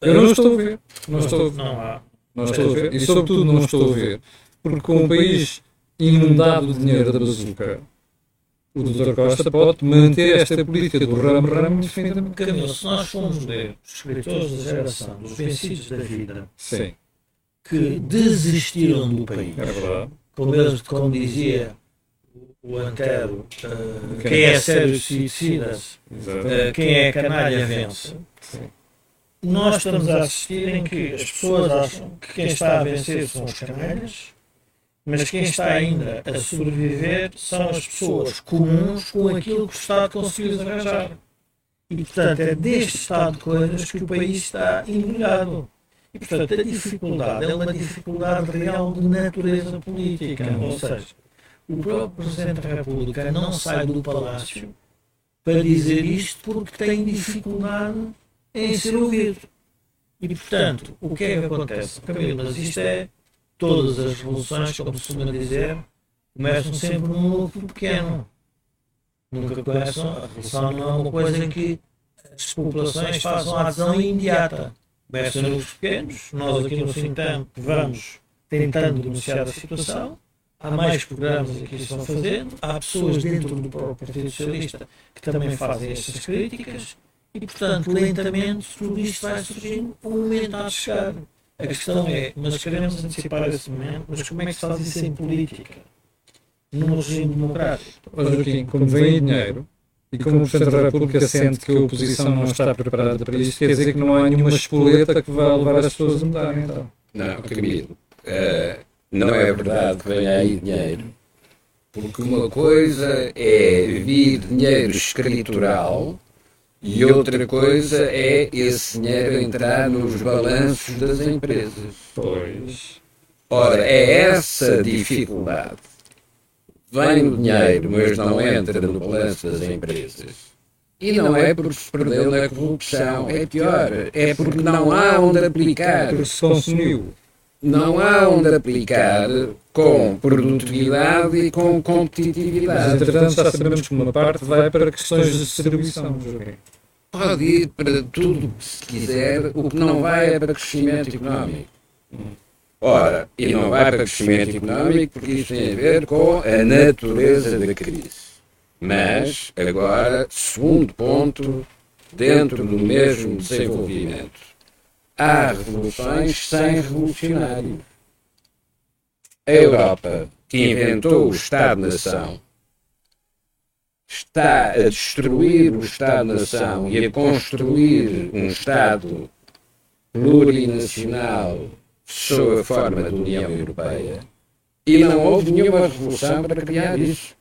Eu não estou a ver. Não estou, não há. Não estou a ver. E sobretudo não estou a ver. Porque com um país inundado de dinheiro da bazuca, o doutor Costa pode manter esta política do ramo-ramo indefinidamente. Camilo, se nós formos ler os escritores da geração, dos vencidos da vida, sim, que desistiram do país, é verdade, como, eles, como dizia o Antero, uh, quem é sério suicida-se, uh, quem é canalha vence, sim, nós estamos a assistir em que as pessoas acham que quem está a vencer são os canalhas, mas quem está ainda a sobreviver são as pessoas comuns com aquilo que o Estado conseguiu arranjar. E, portanto, é deste estado de coisas que o país está embrulhado. E, portanto, a dificuldade é uma dificuldade real de natureza política. Ou seja, o próprio Presidente da República não sai do Palácio para dizer isto porque tem dificuldade em ser ouvido. E, portanto, o que é que acontece? Camilo, mas isto é... Todas as revoluções, como se costuma dizer, começam sempre num lucro pequeno. Nunca começam, a revolução não é uma coisa em que as populações façam a adesão imediata. Começam em lucros pequenos, nós aqui no Think Tank vamos tentando denunciar a situação, há mais programas que estão fazendo, há pessoas dentro do próprio Partido Socialista que também fazem estas críticas e, portanto, lentamente tudo isto vai surgindo, o momento há de chegar. A questão é, mas queremos antecipar esse momento, mas como é que se faz isso em política? Num regime democrático? Mas, Joaquim, como vem dinheiro, e como o Presidente da República sente que a oposição não está preparada para isto, quer dizer que não há nenhuma espoleta que vá levar as pessoas a mudarem, então? Não, Camilo, uh, não é verdade que venha aí dinheiro, porque uma coisa é vir dinheiro escritural, e outra coisa é esse dinheiro entrar nos balanços das empresas. Pois. Ora, é essa dificuldade. Vem o dinheiro, mas não entra no balanço das empresas. E não é porque se perdeu na corrupção. É pior. É porque não há onde aplicar. Porque se consumiu. Não há onde aplicar com produtividade e com competitividade. Mas, entretanto, já sabemos que uma parte vai para questões de distribuição. Pode ir para tudo que se quiser, o que não vai é para crescimento económico. Ora, e não vai para crescimento económico porque isto tem a ver com a natureza da crise. Mas, agora, segundo ponto, dentro do mesmo desenvolvimento. Há revoluções sem revolucionário. A Europa, que inventou o Estado-nação, está a destruir o Estado-nação e a construir um Estado plurinacional sob a forma da União Europeia. E não houve nenhuma revolução para criar isso.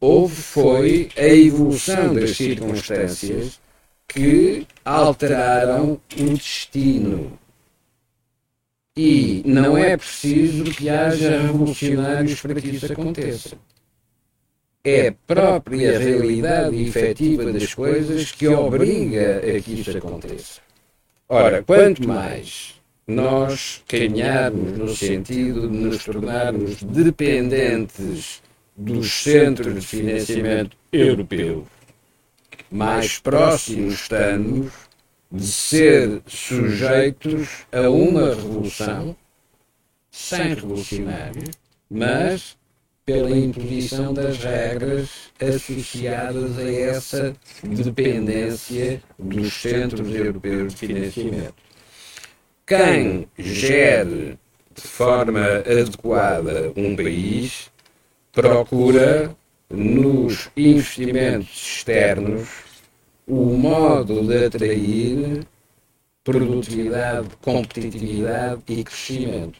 Houve foi a evolução das circunstâncias que alteraram o destino. E não é preciso que haja revolucionários para que isso aconteça. É a própria realidade efetiva das coisas que obriga a que isso aconteça. Ora, quanto mais nós caminharmos no sentido de nos tornarmos dependentes dos centros de financiamento europeu, mais próximos estamos de ser sujeitos a uma revolução, sem revolucionário, mas pela imposição das regras associadas a essa dependência dos centros europeus de financiamento. Quem gere de forma adequada um país procura nos investimentos externos, o modo de atrair produtividade, competitividade e crescimento.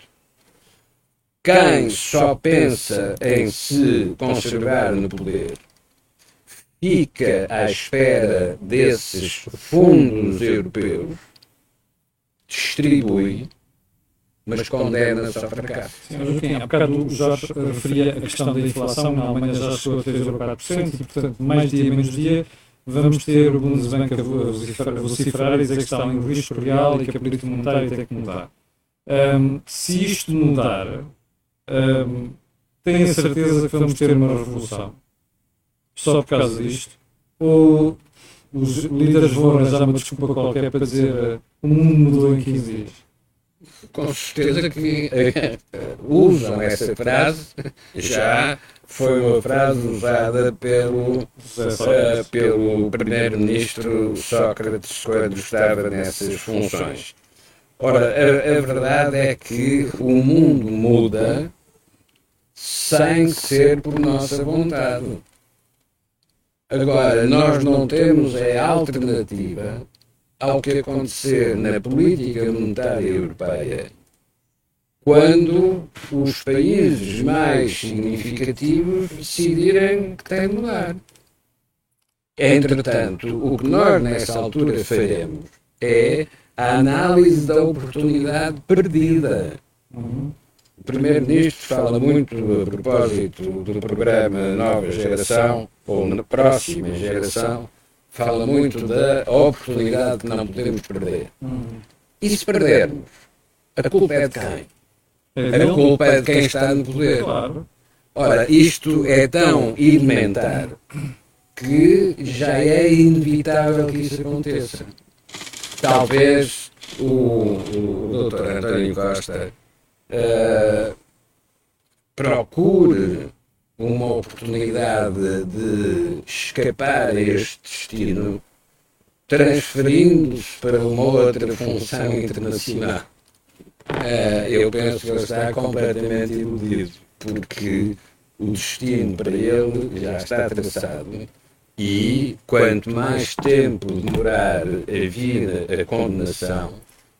quem só pensa em se conservar no poder fica à espera desses fundos europeus, distribui, mas condena-se ao fracasso. Sim, mas Joaquim, há bocado o Jorge referia a questão da inflação, na Alemanha já chegou a três ou quatro por cento, e portanto, mais dia menos dia, vamos ter o Bundesbank a vocifrar e dizer que está em risco real e que a política monetária tem que mudar. Um, se isto mudar, um, tenho a certeza que vamos ter uma revolução. Só por causa disto. Ou os líderes vão arranjar uma desculpa qualquer para dizer o mundo mudou em quinze dias. Com certeza que usam essa frase, já foi uma frase usada pelo, uh, pelo primeiro-ministro Sócrates quando estava nessas funções. Ora, a, a verdade é que o mundo muda sem ser por nossa vontade. Agora, nós não temos a alternativa ao que acontecer na política monetária europeia, quando os países mais significativos decidirem que tem de mudar. Entretanto, o que nós nessa altura faremos é a análise da oportunidade perdida. Uhum. O Primeiro-Ministro fala muito a propósito do programa Nova Geração, ou na próxima geração, fala muito da oportunidade que não podemos perder. Hum. E se perdermos, a culpa é de quem? É a culpa é de quem está no poder. Claro. Ora, isto é tão elementar que já é inevitável que isso aconteça. Talvez o, o doutor António Costa uh, procure uma oportunidade de escapar a este destino, transferindo-se para uma outra função internacional. Uh, eu penso que ele está completamente iludido, porque o destino para ele já está traçado e quanto mais tempo demorar a vir a condenação,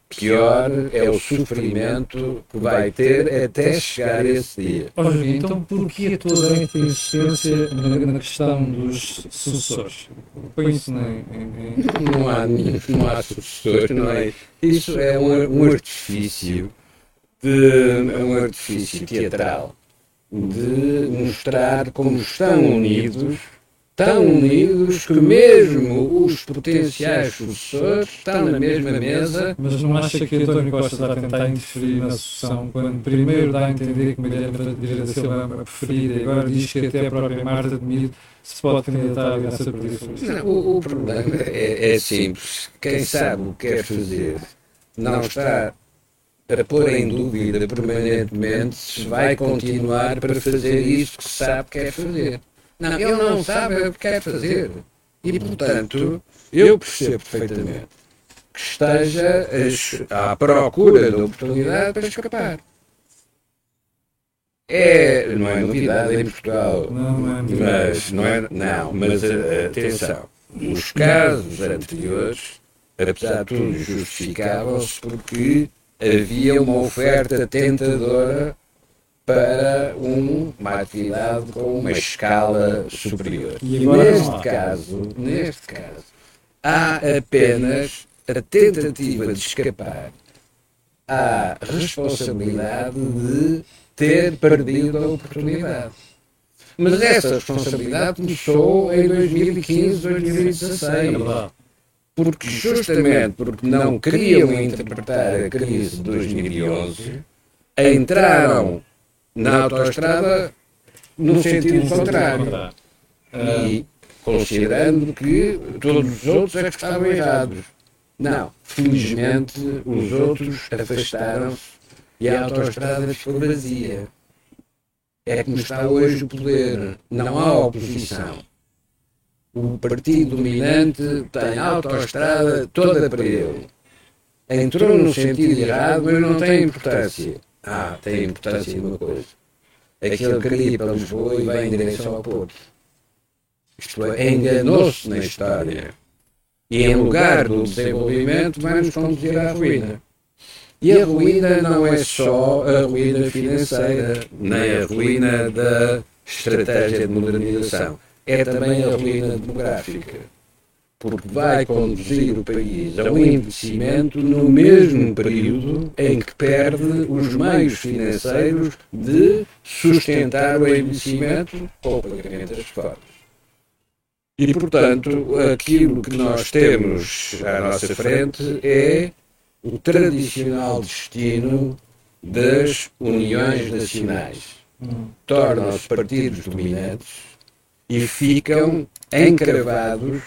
pior é o sofrimento que vai ter até chegar esse dia. Olha, então porquê toda a insistência na questão dos sucessores? Põe isso na... Não há, não há sucessor, não é? Isso é um, um artifício, de, um artifício teatral de mostrar como estão unidos, tão unidos que mesmo os potenciais sucessores estão na mesma mesa. Mas não acha que António Costa está a tentar interferir na sucessão quando primeiro dá a entender que Miguel Ângelo da Silva é preferida e agora diz que até a própria Marta admite se pode candidatar a essa preferida? O, o problema é, é simples. Quem sabe o que quer fazer não está a pôr em dúvida permanentemente se vai continuar para fazer isso que sabe que quer fazer. Não, ele não sabe o que quer fazer. E, portanto, eu percebo perfeitamente que esteja à procura da oportunidade para escapar. É, não é novidade em Portugal, não, mas, não é, não, mas atenção, os casos anteriores, apesar de tudo, justificavam-se porque havia uma oferta tentadora para um, uma atividade com uma escala superior. E neste caso, neste caso, há apenas a tentativa de escapar à responsabilidade de ter perdido a oportunidade. Mas essa responsabilidade começou em dois mil e quinze, dois mil e dezasseis. Porque justamente porque não queriam interpretar a crise de dois mil e onze, entraram na autoestrada, no sentido contrário. E considerando que todos os outros é que estavam errados. Não, felizmente os outros afastaram-se e a autoestrada ficou vazia. É como está hoje o poder. Não há oposição. O partido dominante tem a autoestrada toda para ele. Entrou no sentido errado, mas não tem importância. Ah, tem importância de uma coisa. Aquele que queria para Lisboa e vai em direção ao Porto. Isto é, enganou-se na história. E em lugar do desenvolvimento, vai nos conduzir à ruína. E a ruína não é só a ruína financeira, nem a ruína da estratégia de modernização. É também a ruína demográfica, porque vai conduzir o país ao envelhecimento no mesmo período em que perde os meios financeiros de sustentar o envelhecimento ou o pagamento das reformas. E, portanto, aquilo que nós temos à nossa frente é o tradicional destino das uniões nacionais. Hum. Tornam-se partidos dominantes e ficam encravados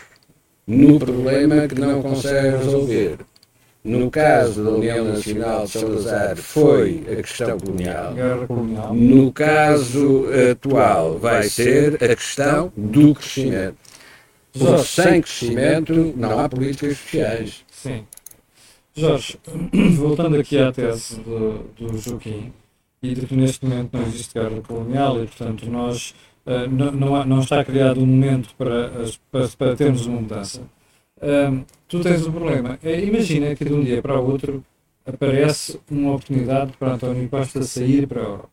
no problema que não conseguem resolver. No caso da União Nacional de Salazar foi a questão colonial. No caso atual vai ser a questão do crescimento. Jorge, sem crescimento não há políticas sociais. Sim. Jorge, voltando aqui à tese do, do Joaquim, e de que neste momento não existe guerra colonial e, portanto, nós, uh, não, não, há, não está criado um momento para, para, para termos uma mudança. Uh, tu tens um problema. É, imagina que de um dia para o outro aparece uma oportunidade para António Costa sair para a Europa.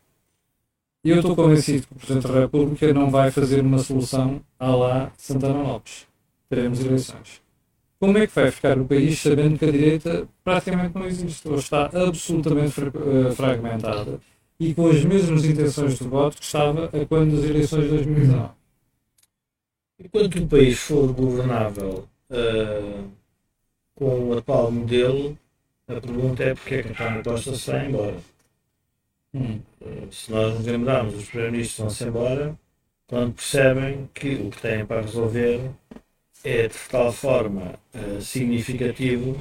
E eu estou convencido que o Presidente da República não vai fazer uma solução à lá Santana Lopes. Teremos eleições. Como é que vai ficar o país sabendo que a direita praticamente não existe, ou está absolutamente fragmentada e com as mesmas intenções de voto que estava a quando das eleições de dois mil e nove? Enquanto o país for governável uh, com o atual modelo, a pergunta é porque é que António Costa se vai embora. Hum. Uh, se nós nos lembrarmos, os primeiros-ministros vão-se embora quando percebem que o que têm para resolver é de tal forma uh, significativo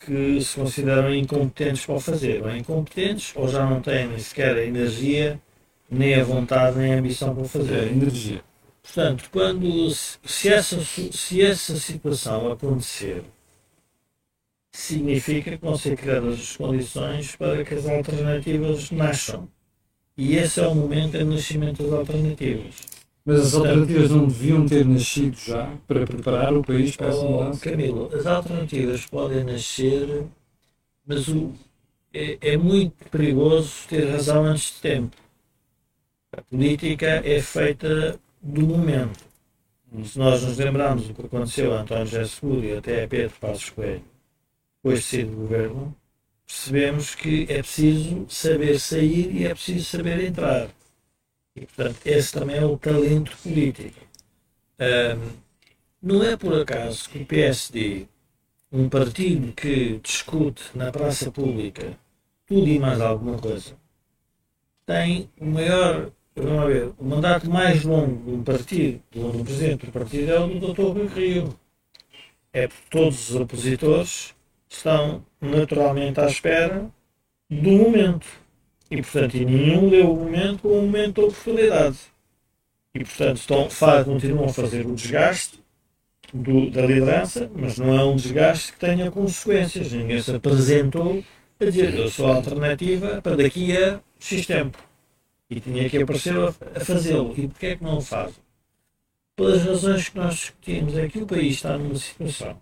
que se consideram incompetentes para o fazer. Ou incompetentes ou já não têm nem sequer a energia, nem a vontade, nem a ambição para o fazer. É, energia. Portanto, quando, se, se, essa, se essa situação acontecer, significa que vão ser criadas as condições para que as alternativas nasçam. E esse é o momento do nascimento das alternativas. Mas as alternativas não deviam ter nascido já para preparar o país para essa mudança? Camilo, as alternativas podem nascer, mas o, é, é muito perigoso ter razão antes de tempo. A política é feita do momento. Se nós nos lembrarmos o que aconteceu a António José Seguro e até a Pedro Passos Coelho, depois de sair do governo, percebemos que é preciso saber sair e é preciso saber entrar. E, portanto, esse também é o talento político. Um, não é por acaso que o P S D, um partido que discute na praça pública tudo e mais alguma coisa, tem o maior, vamos ver, o mandato mais longo de um partido, do presidente do partido, é o do doutor Rui Rio. É porque todos os opositores estão naturalmente à espera do momento. E, portanto, em nenhum deu o momento como um momento de oportunidade. E, portanto, estão, faz, continuam a fazer o desgaste do, da liderança, mas não é um desgaste que tenha consequências. Ninguém se apresentou a dizer eu sou a alternativa para daqui a X tempo. E tinha que aparecer a, a fazê-lo. E porquê é que não o fazem? Pelas razões que nós discutimos, é que o país está numa situação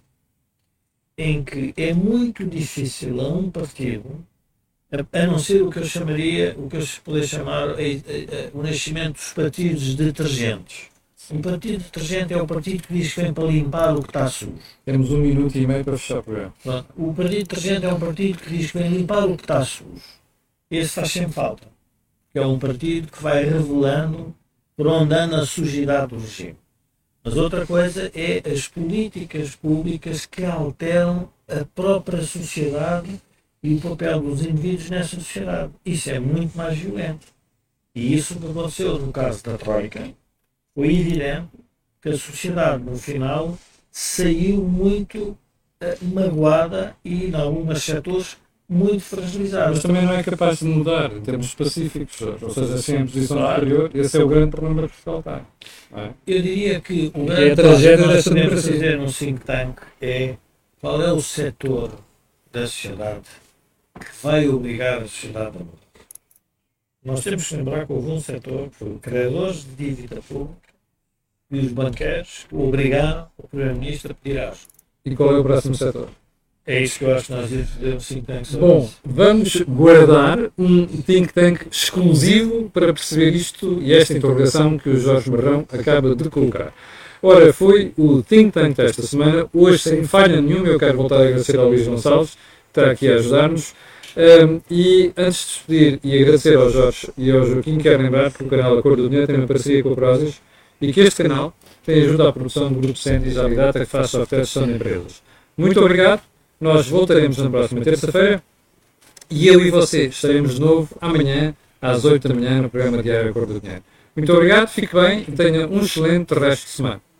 em que é muito difícil a um partido, a não ser o que eu chamaria, o que eu poderia chamar, o nascimento dos partidos detergentes. Um partido detergente é o partido que diz que vem para limpar o que está sujo. Temos um minuto e meio para fechar o programa. O partido detergente é um partido que diz que vem limpar o que está sujo. Esse faz sempre falta. É um partido que vai revelando por onde anda a sujidade do regime. Mas outra coisa é as políticas públicas que alteram a própria sociedade e o papel dos indivíduos nessa sociedade. Isso é muito mais violento. E isso que aconteceu no caso da Troika, foi evidente que a sociedade, no final, saiu muito uh, magoada e, em alguns setores, muito fragilizada. Mas também não é capaz de mudar em termos específicos, ou seja, sem a posição claro. superior, esse é o grande problema que Portugal tem. É? Eu diria que o grande é problema que se deve fazer num think tank é qual é o setor da sociedade que vai obrigar a sociedade a mudar. Nós temos que lembrar que houve um setor que foi credores de dívida pública e os banqueiros que obrigaram o Primeiro-Ministro a pedir ajuda. E qual é o próximo setor? É isso que eu acho que nós devemos think tank sobre. Bom, vamos guardar um think tank exclusivo para perceber isto e esta interrogação que o Jorge Marrão acaba de colocar. Ora, foi o think tank desta semana. Hoje, sem falha nenhuma, eu quero voltar a agradecer ao Luís Gonçalves, que está aqui a ajudar-nos. Um, e antes de despedir e agradecer ao Jorge e ao Joaquim, quero lembrar que o canal A Cor do Dinheiro tem uma parceria com a Prozis e que este canal tem ajuda à produção do grupo Sendys Alidata, que faz software de gestão de empresas. Muito obrigado, nós voltaremos na próxima terça-feira e eu e você estaremos de novo amanhã às oito da manhã no programa diário A Cor do Dinheiro. Muito obrigado, fique bem e tenha um excelente resto de semana.